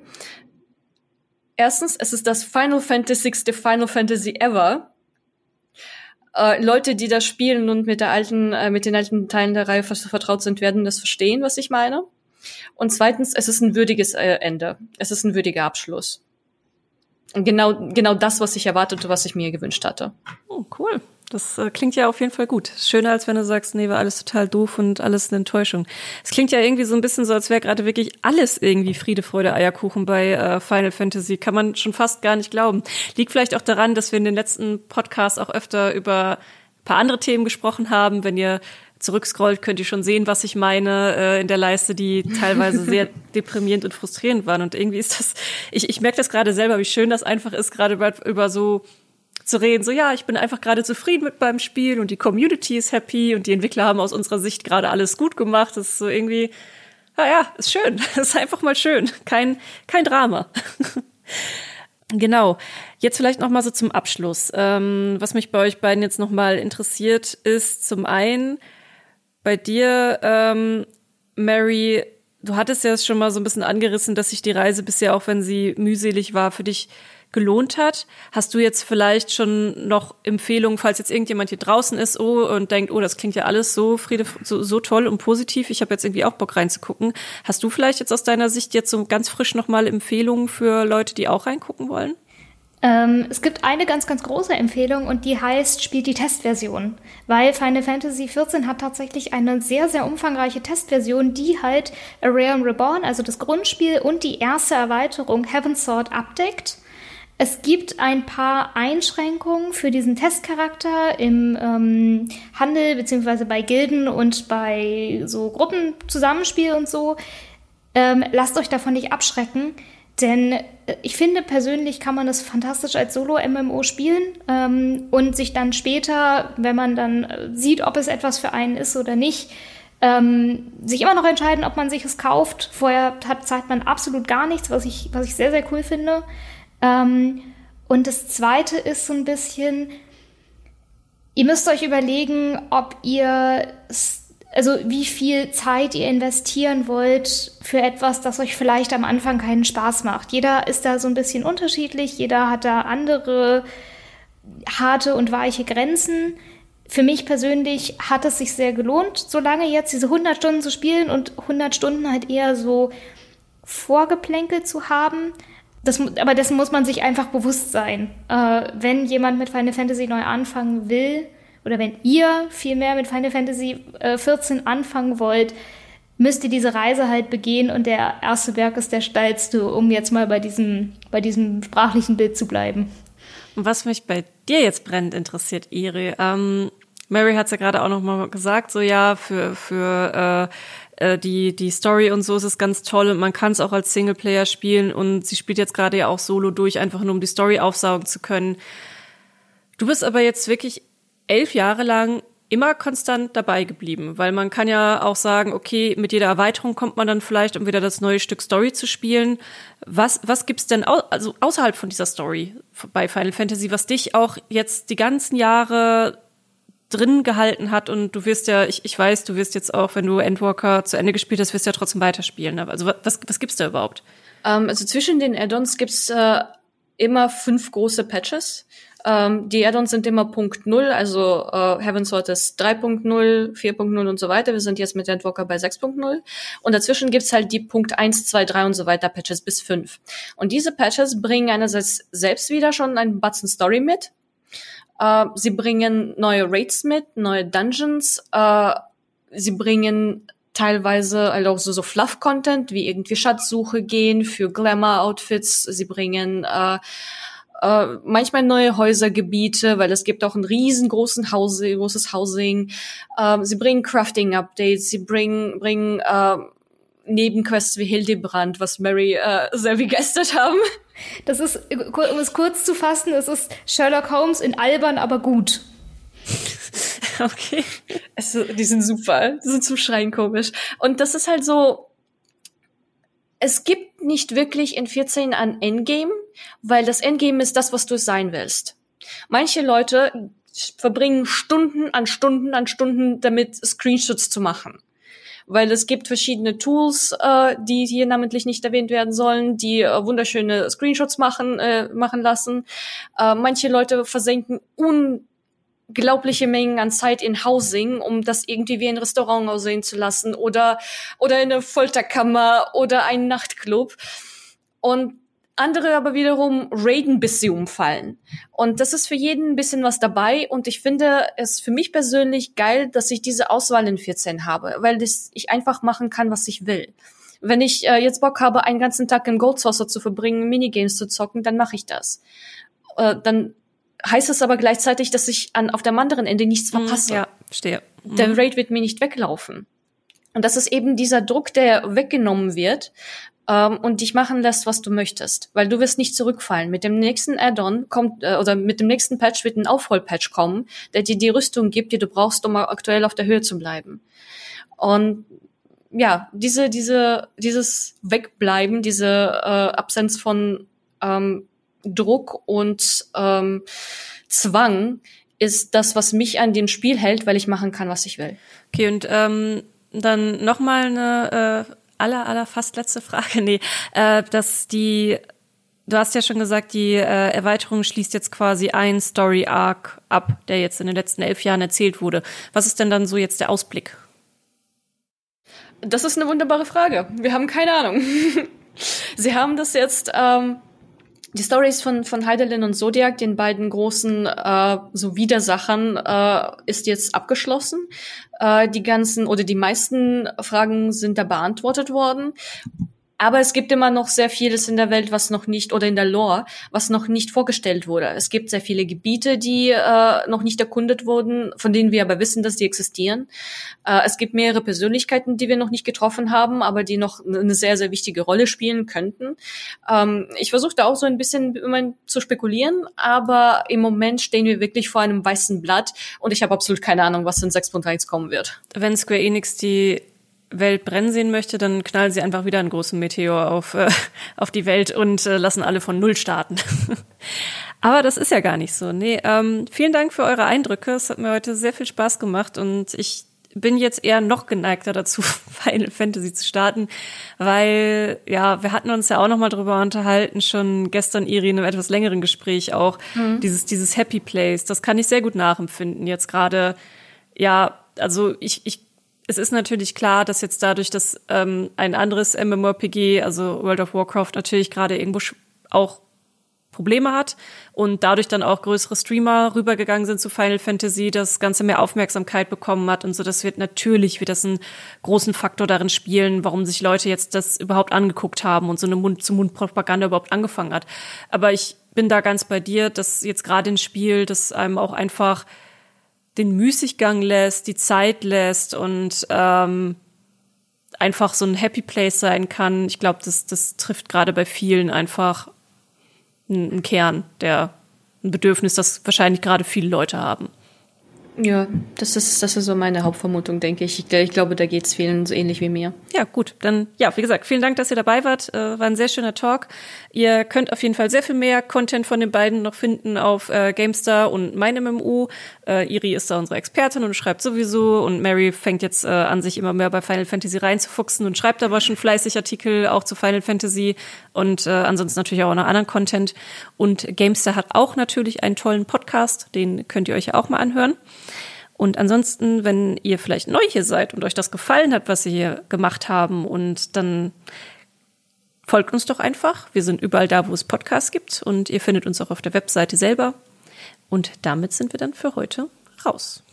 Erstens, es ist das Final Fantasy sechste Final Fantasy ever. Äh, Leute, die das spielen und mit der alten, äh, mit den alten Teilen der Reihe vertraut sind, werden das verstehen, was ich meine. Und zweitens, es ist ein würdiges äh, Ende. Es ist ein würdiger Abschluss. Genau, genau das, was ich erwartete, was ich mir gewünscht hatte. Oh, cool. Das äh, klingt ja auf jeden Fall gut. Schöner, als wenn du sagst, nee, war alles total doof und alles eine Enttäuschung. Es klingt ja irgendwie so ein bisschen so, als wäre gerade wirklich alles irgendwie Friede, Freude, Eierkuchen bei äh, Final Fantasy. Kann man schon fast gar nicht glauben. Liegt vielleicht auch daran, dass wir in den letzten Podcasts auch öfter über ein paar andere Themen gesprochen haben. Wenn ihr zurückscrollt, könnt ihr schon sehen, was ich meine, äh, in der Leiste, die teilweise sehr deprimierend und frustrierend waren. Und irgendwie ist das, ich, ich merke das gerade selber, wie schön das einfach ist, gerade über, über so zu reden, so ja, ich bin einfach gerade zufrieden mit meinem Spiel und die Community ist happy und die Entwickler haben aus unserer Sicht gerade alles gut gemacht. Das ist so irgendwie, naja, ist schön. Das ist einfach mal schön. Kein, kein Drama. Genau. Jetzt vielleicht noch mal so zum Abschluss. Ähm, was mich bei euch beiden jetzt noch mal interessiert, ist zum einen bei dir, ähm, Mary, du hattest ja schon mal so ein bisschen angerissen, dass sich die Reise bisher, auch wenn sie mühselig war, für dich gelohnt hat. Hast du jetzt vielleicht schon noch Empfehlungen, falls jetzt irgendjemand hier draußen ist oh, und denkt, oh, das klingt ja alles so Friede, so, so toll und positiv, ich habe jetzt irgendwie auch Bock reinzugucken. Hast du vielleicht jetzt aus deiner Sicht jetzt so ganz frisch nochmal Empfehlungen für Leute, die auch reingucken wollen? Ähm, es gibt eine ganz, ganz große Empfehlung und die heißt, spielt die Testversion. Weil Final Fantasy vierzehn hat tatsächlich eine sehr, sehr umfangreiche Testversion, die halt A Realm Reborn, also das Grundspiel und die erste Erweiterung Heavensward abdeckt. Es gibt ein paar Einschränkungen für diesen Testcharakter im ähm, Handel beziehungsweise bei Gilden und bei so Gruppenzusammenspiel und so. Ähm, lasst euch davon nicht abschrecken, denn ich finde persönlich kann man das fantastisch als Solo-M M O spielen ähm, und sich dann später, wenn man dann sieht, ob es etwas für einen ist oder nicht, Ähm, sich immer noch entscheiden, ob man sich es kauft. Vorher hat, zahlt man absolut gar nichts, was ich, was ich sehr, sehr cool finde. Ähm, und das Zweite ist so ein bisschen, ihr müsst euch überlegen, ob ihr, also wie viel Zeit ihr investieren wollt für etwas, das euch vielleicht am Anfang keinen Spaß macht. Jeder ist da so ein bisschen unterschiedlich, jeder hat da andere harte und weiche Grenzen. Für mich persönlich hat es sich sehr gelohnt, so lange jetzt diese hundert Stunden zu spielen und hundert Stunden halt eher so vorgeplänkelt zu haben. Das, aber dessen muss man sich einfach bewusst sein. Äh, wenn jemand mit Final Fantasy neu anfangen will, oder wenn ihr vielmehr mit Final Fantasy äh, vierzehn anfangen wollt, müsste diese Reise halt begehen und der erste Berg ist der steilste, um jetzt mal bei diesem, bei diesem sprachlichen Bild zu bleiben. Und was mich bei dir jetzt brennend interessiert, Iri, ähm, Mary hat es ja gerade auch noch mal gesagt, so ja, für, für äh, äh, die, die Story und so ist es ganz toll und man kann es auch als Singleplayer spielen und sie spielt jetzt gerade ja auch solo durch, einfach nur um die Story aufsaugen zu können. Du bist aber jetzt wirklich elf Jahre lang immer konstant dabei geblieben, weil man kann ja auch sagen, okay, mit jeder Erweiterung kommt man dann vielleicht, um wieder das neue Stück Story zu spielen. Was, was gibt's denn au- also außerhalb von dieser Story bei Final Fantasy, was dich auch jetzt die ganzen Jahre drin gehalten hat? Und du wirst ja, ich, ich weiß, du wirst jetzt auch, wenn du Endwalker zu Ende gespielt hast, wirst du ja trotzdem weiterspielen. Also was, was gibt's da überhaupt? Um, also zwischen den Add-ons gibt's äh, immer fünf große Patches. Ähm, die Add-ons sind immer Punkt null, also äh, Heavensward ist drei Punkt null, vier Punkt null und so weiter. Wir sind jetzt mit Endwalker bei sechs Punkt null. Und dazwischen gibt's halt die Punkt eins, zwei, drei und so weiter Patches bis fünf. Und diese Patches bringen einerseits selbst wieder schon einen Batzen Story mit. Äh, sie bringen neue Raids mit, neue Dungeons. Äh, sie bringen teilweise also auch so, so Fluff-Content, wie irgendwie Schatzsuche gehen für Glamour-Outfits. Sie bringen äh, Uh, manchmal neue Häusergebiete, weil es gibt auch ein riesengroßen Haus, großes Housing. Uh, sie bringen Crafting-Updates, sie bringen, bringen uh, Nebenquests wie Hildebrand, was Mary uh, sehr begeistert haben. Das ist, um es kurz zu fassen, es ist Sherlock Holmes in albern, aber gut. Okay. Also, die sind super, die sind zum Schreien komisch. Und das ist halt so, es gibt nicht wirklich in vierzehn ein Endgame, weil das Endgame ist das, was du sein willst. Manche Leute verbringen Stunden an Stunden an Stunden damit, Screenshots zu machen. Weil es gibt verschiedene Tools, äh, die hier namentlich nicht erwähnt werden sollen, die äh, wunderschöne Screenshots machen, äh, machen lassen. Äh, manche Leute versenken un glaubliche Mengen an Zeit in Housing, um das irgendwie wie ein Restaurant aussehen zu lassen oder oder eine Folterkammer oder einen Nachtclub. Und andere aber wiederum raiden, bis sie umfallen. Und das ist für jeden ein bisschen was dabei. Und ich finde es für mich persönlich geil, dass ich diese Auswahl in vierzehn habe, weil ich einfach machen kann, was ich will. Wenn ich äh, jetzt Bock habe, einen ganzen Tag im Goldsaucer zu verbringen, Minigames zu zocken, dann mache ich das. Äh, dann heißt es aber gleichzeitig, dass ich an auf dem anderen Ende nichts verpasse. Ja, verstehe. Mhm. Der Raid wird mir nicht weglaufen. Und das ist eben dieser Druck, der weggenommen wird ähm, und dich machen lässt, was du möchtest. Weil du wirst nicht zurückfallen. Mit dem nächsten Add-on kommt, äh, oder mit dem nächsten Patch wird ein Aufholpatch kommen, der dir die Rüstung gibt, die du brauchst, um aktuell auf der Höhe zu bleiben. Und ja, diese, diese, dieses Wegbleiben, diese äh, Absenz von ähm, Druck und ähm, Zwang ist das, was mich an dem Spiel hält, weil ich machen kann, was ich will. Okay, und ähm, dann nochmal eine äh, aller, aller fast letzte Frage. Nee, äh, dass die, du hast ja schon gesagt, die äh, Erweiterung schließt jetzt quasi einen Story-Arc ab, der jetzt in den letzten elf Jahren erzählt wurde. Was ist denn dann so jetzt der Ausblick? Das ist eine wunderbare Frage. Wir haben keine Ahnung. Sie haben das jetzt ähm, die Stories von von Hydaelyn und Zodiac, den beiden großen äh, so Widersachern, äh, ist jetzt abgeschlossen. Äh, die ganzen oder die meisten Fragen sind da beantwortet worden. Aber es gibt immer noch sehr vieles in der Welt, was noch nicht, oder in der Lore, was noch nicht vorgestellt wurde. Es gibt sehr viele Gebiete, die äh, noch nicht erkundet wurden, von denen wir aber wissen, dass die existieren. Äh, es gibt mehrere Persönlichkeiten, die wir noch nicht getroffen haben, aber die noch eine sehr, sehr wichtige Rolle spielen könnten. Ähm, ich versuche da auch so ein bisschen immer zu spekulieren, aber im Moment stehen wir wirklich vor einem weißen Blatt und ich habe absolut keine Ahnung, was in sechs Punkt eins kommen wird. Wenn Square Enix die Welt brennen sehen möchte, dann knallen sie einfach wieder einen großen Meteor auf äh, auf die Welt und äh, lassen alle von Null starten. Aber das ist ja gar nicht so. Nee, ähm, vielen Dank für eure Eindrücke. Es hat mir heute sehr viel Spaß gemacht und ich bin jetzt eher noch geneigter dazu, Final Fantasy zu starten, weil, ja, wir hatten uns ja auch nochmal drüber unterhalten, schon gestern, Iri, in einem etwas längeren Gespräch auch, mhm. dieses dieses Happy Place, das kann ich sehr gut nachempfinden. Jetzt gerade, ja, also ich ich es ist natürlich klar, dass jetzt dadurch, dass ähm, ein anderes MMORPG, also World of Warcraft, natürlich gerade irgendwo sch- auch Probleme hat und dadurch dann auch größere Streamer rübergegangen sind zu Final Fantasy, das Ganze mehr Aufmerksamkeit bekommen hat und so. Das wird natürlich, wird das einen großen Faktor darin spielen, warum sich Leute jetzt das überhaupt angeguckt haben und so eine Mund-zu-Mund-Propaganda überhaupt angefangen hat. Aber ich bin da ganz bei dir, dass jetzt gerade ein Spiel, das einem auch einfach den Müßiggang lässt, die Zeit lässt und ähm, einfach so ein Happy Place sein kann. Ich glaube, das, das trifft gerade bei vielen einfach ein Kern, der ein Bedürfnis, das wahrscheinlich gerade viele Leute haben. Ja, das ist, das ist so meine Hauptvermutung, denke ich. Ich, ich glaube, da geht's vielen so ähnlich wie mir. Ja, gut. Dann, ja, wie gesagt, vielen Dank, dass ihr dabei wart. Äh, war ein sehr schöner Talk. Ihr könnt auf jeden Fall sehr viel mehr Content von den beiden noch finden auf äh, GameStar und Mein-M M O. Äh, Iri ist da unsere Expertin und schreibt sowieso. Und Mary fängt jetzt äh, an, sich immer mehr bei Final Fantasy reinzufuchsen und schreibt aber schon fleißig Artikel auch zu Final Fantasy und äh, ansonsten natürlich auch noch anderen Content. Und GameStar hat auch natürlich einen tollen Podcast. Den könnt ihr euch ja auch mal anhören. Und ansonsten, wenn ihr vielleicht neu hier seid und euch das gefallen hat, was wir hier gemacht haben, und dann folgt uns doch einfach. Wir sind überall da, wo es Podcasts gibt, und ihr findet uns auch auf der Webseite selber. Und damit sind wir dann für heute raus.